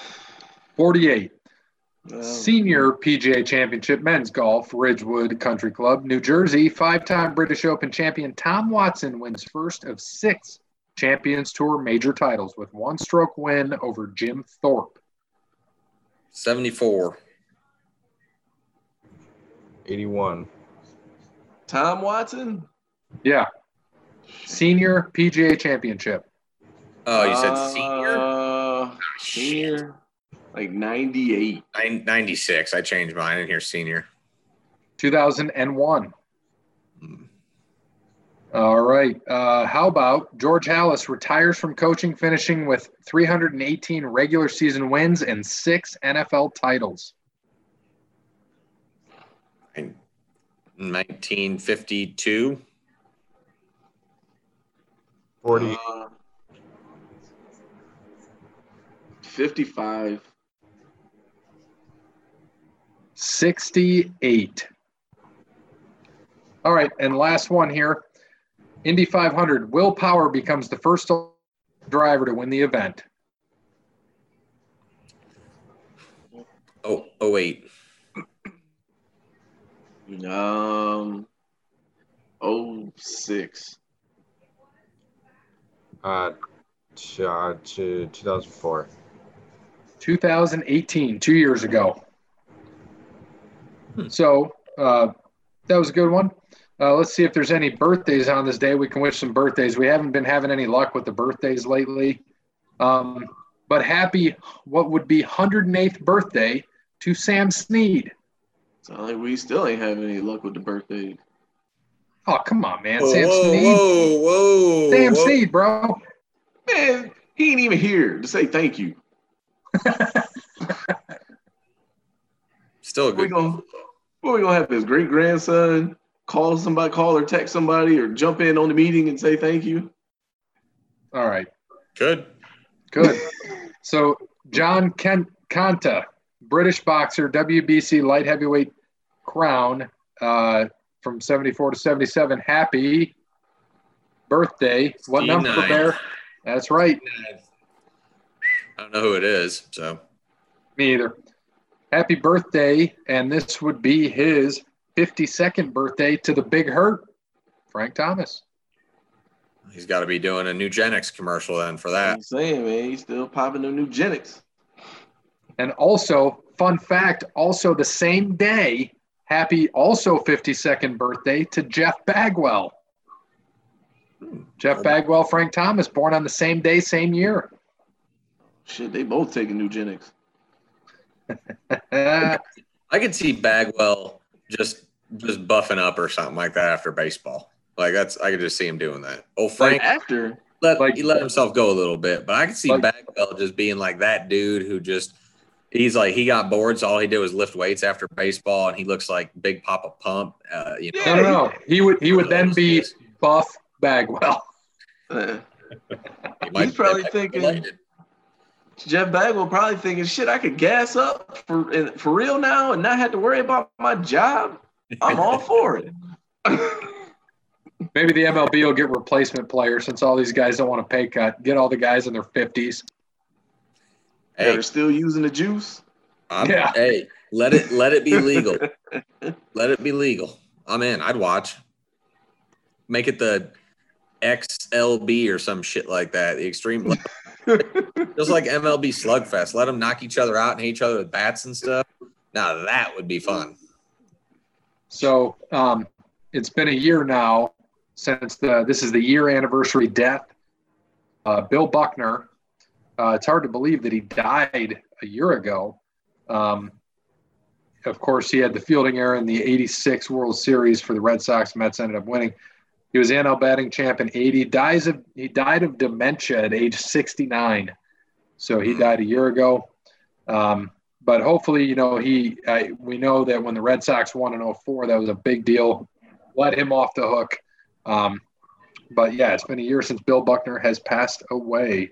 forty-eight. Um, Senior P G A Championship men's golf, Ridgewood Country Club, New Jersey. Five-time British Open champion Tom Watson wins first of six Champions Tour major titles with one-stroke win over Jim Thorpe. seventy-four. eighty-one. Tom Watson? Yeah. Senior P G A Championship. Oh, you said senior? Uh, senior. Like ninety-eight. ninety-six. I changed mine. I didn't hear senior. two thousand one. Hmm. All right. Uh, how about George Halas retires from coaching, finishing with three hundred eighteen regular season wins and six N F L titles? nineteen fifty-two. forty. Uh, fifty-five. sixty-eight. All right, and last one here. Indy five hundred. Will Power becomes the first driver to win the event. Oh, oh eight. Um, oh six. Uh, to, uh to two thousand four. two thousand eighteen, two years ago. So uh, that was a good one. Uh, let's see if there's any birthdays on this day. We can wish some birthdays. We haven't been having any luck with the birthdays lately. Um, but happy what would be one hundred eighth birthday to Sam Snead. Like we still ain't having any luck with the birthday. Oh, come on, man. Whoa, Sam Snead. Whoa, whoa, Sam whoa. Snead, bro. Man, he ain't even here to say thank you. Still a good one. What are we going to have his great-grandson call somebody, call or text somebody, or jump in on the meeting and say thank you? All right. Good. Good. So John Kent Conta, British boxer, W B C light heavyweight crown uh, from seventy-four to seventy-seven. Happy birthday. What D nine. Number there? That's right. D nine. I don't know who it is, so. Me either. Happy birthday, and this would be his fifty-second birthday to the Big Hurt, Frank Thomas. He's got to be doing a Nugenix commercial then for that. I'm saying, man, he's still popping the Nugenix. And also, fun fact, also the same day, happy also fifty-second birthday to Jeff Bagwell. Hmm. Jeff Bagwell, Frank Thomas, born on the same day, same year. Shit, they both taking Nugenix. I could see Bagwell just just buffing up or something like that after baseball. Like that's, I could just see him doing that. Oh, Frank, like after let, like, he let himself go a little bit, but I could see like, Bagwell just being like that dude who just he's like he got bored, so all he did was lift weights after baseball, and he looks like Big Papa Pump. Uh, you know, no, no, no, he would he would then be days. Buff Bagwell. Uh, he might, he's probably thinking. Related. Jeff Bagwell probably thinking, shit, I could gas up for for real now and not have to worry about my job. I'm all for it. Maybe the M L B will get replacement players since all these guys don't want to pay cut. Get all the guys in their fifties. Hey. They're still using the juice. I'm, yeah. Hey, let it let it be legal. Let it be legal. I'm in. I'd watch. Make it the X L B or some shit like that. The extreme level. Just like M L B Slugfest. Let them knock each other out and hit each other with bats and stuff. Now that would be fun. So um, it's been a year now since the this is the year anniversary death. Uh, Bill Buckner. Uh, it's hard to believe that he died a year ago. Um, of course, he had the fielding error in the eighty-six World Series for the Red Sox. Mets ended up winning. He was N L batting champ in eighty. Dies of he died of dementia at age sixty-nine, so he died a year ago. Um, but hopefully, you know, he I, we know that when the Red Sox won in oh four, that was a big deal. Let him off the hook. Um, but yeah, it's been a year since Bill Buckner has passed away.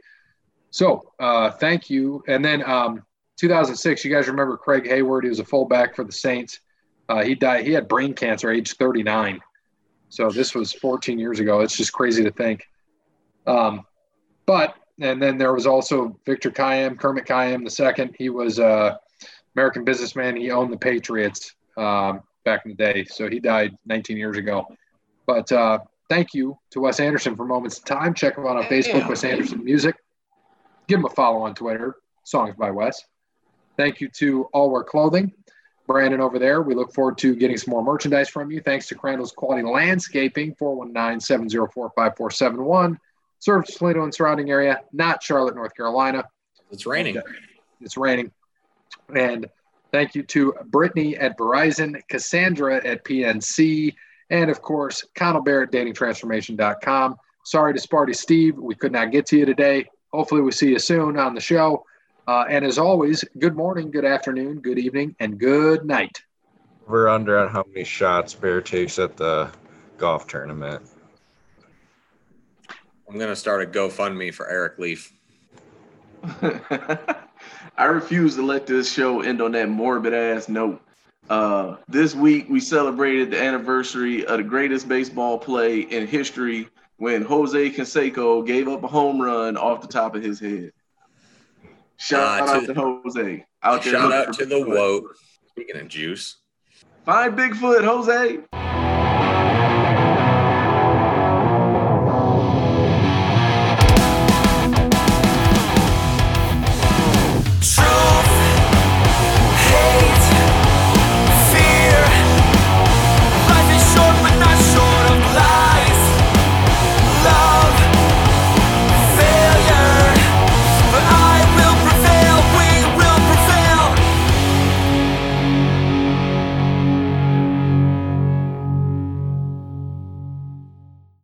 So uh, thank you. And then um, two thousand six, you guys remember Craig Hayward? He was a fullback for the Saints. Uh, he died. He had brain cancer, age thirty-nine. So this was fourteen years ago. It's just crazy to think. Um, but and then there was also Victor Kiam, Kermit Kiam the second. He was an American businessman. He owned the Patriots um, back in the day. So he died nineteen years ago. But uh, thank you to Wes Anderson for Moments in Time. Check him out on Facebook, yeah. Wes Anderson Music. Give him a follow on Twitter, Songs by Wes. Thank you to All Wear Clothing, Brandon over there. We look forward to getting some more merchandise from you. Thanks to Crandall's Quality Landscaping, four one nine, seven zero four, five four seven one. Serves Toledo and surrounding area, not Charlotte, North Carolina. It's raining. It's raining. And thank you to Brittany at Verizon, Cassandra at P N C, and, of course, Connell Barrett, dating transformation dot com. Sorry to Sparty Steve. We could not get to you today. Hopefully we see you soon on the show. Uh, and as always, good morning, good afternoon, good evening, and good night. We're under on how many shots Bear takes at the golf tournament. I'm going to start a GoFundMe for Eric Leaf. I refuse to let this show end on that morbid-ass note. Uh, this week we celebrated the anniversary of the greatest baseball play in history, when Jose Canseco gave up a home run off the top of his head. Shout uh, out to, to Jose. Out there shout out to the Woat. Speaking of juice. Find Bigfoot, Jose.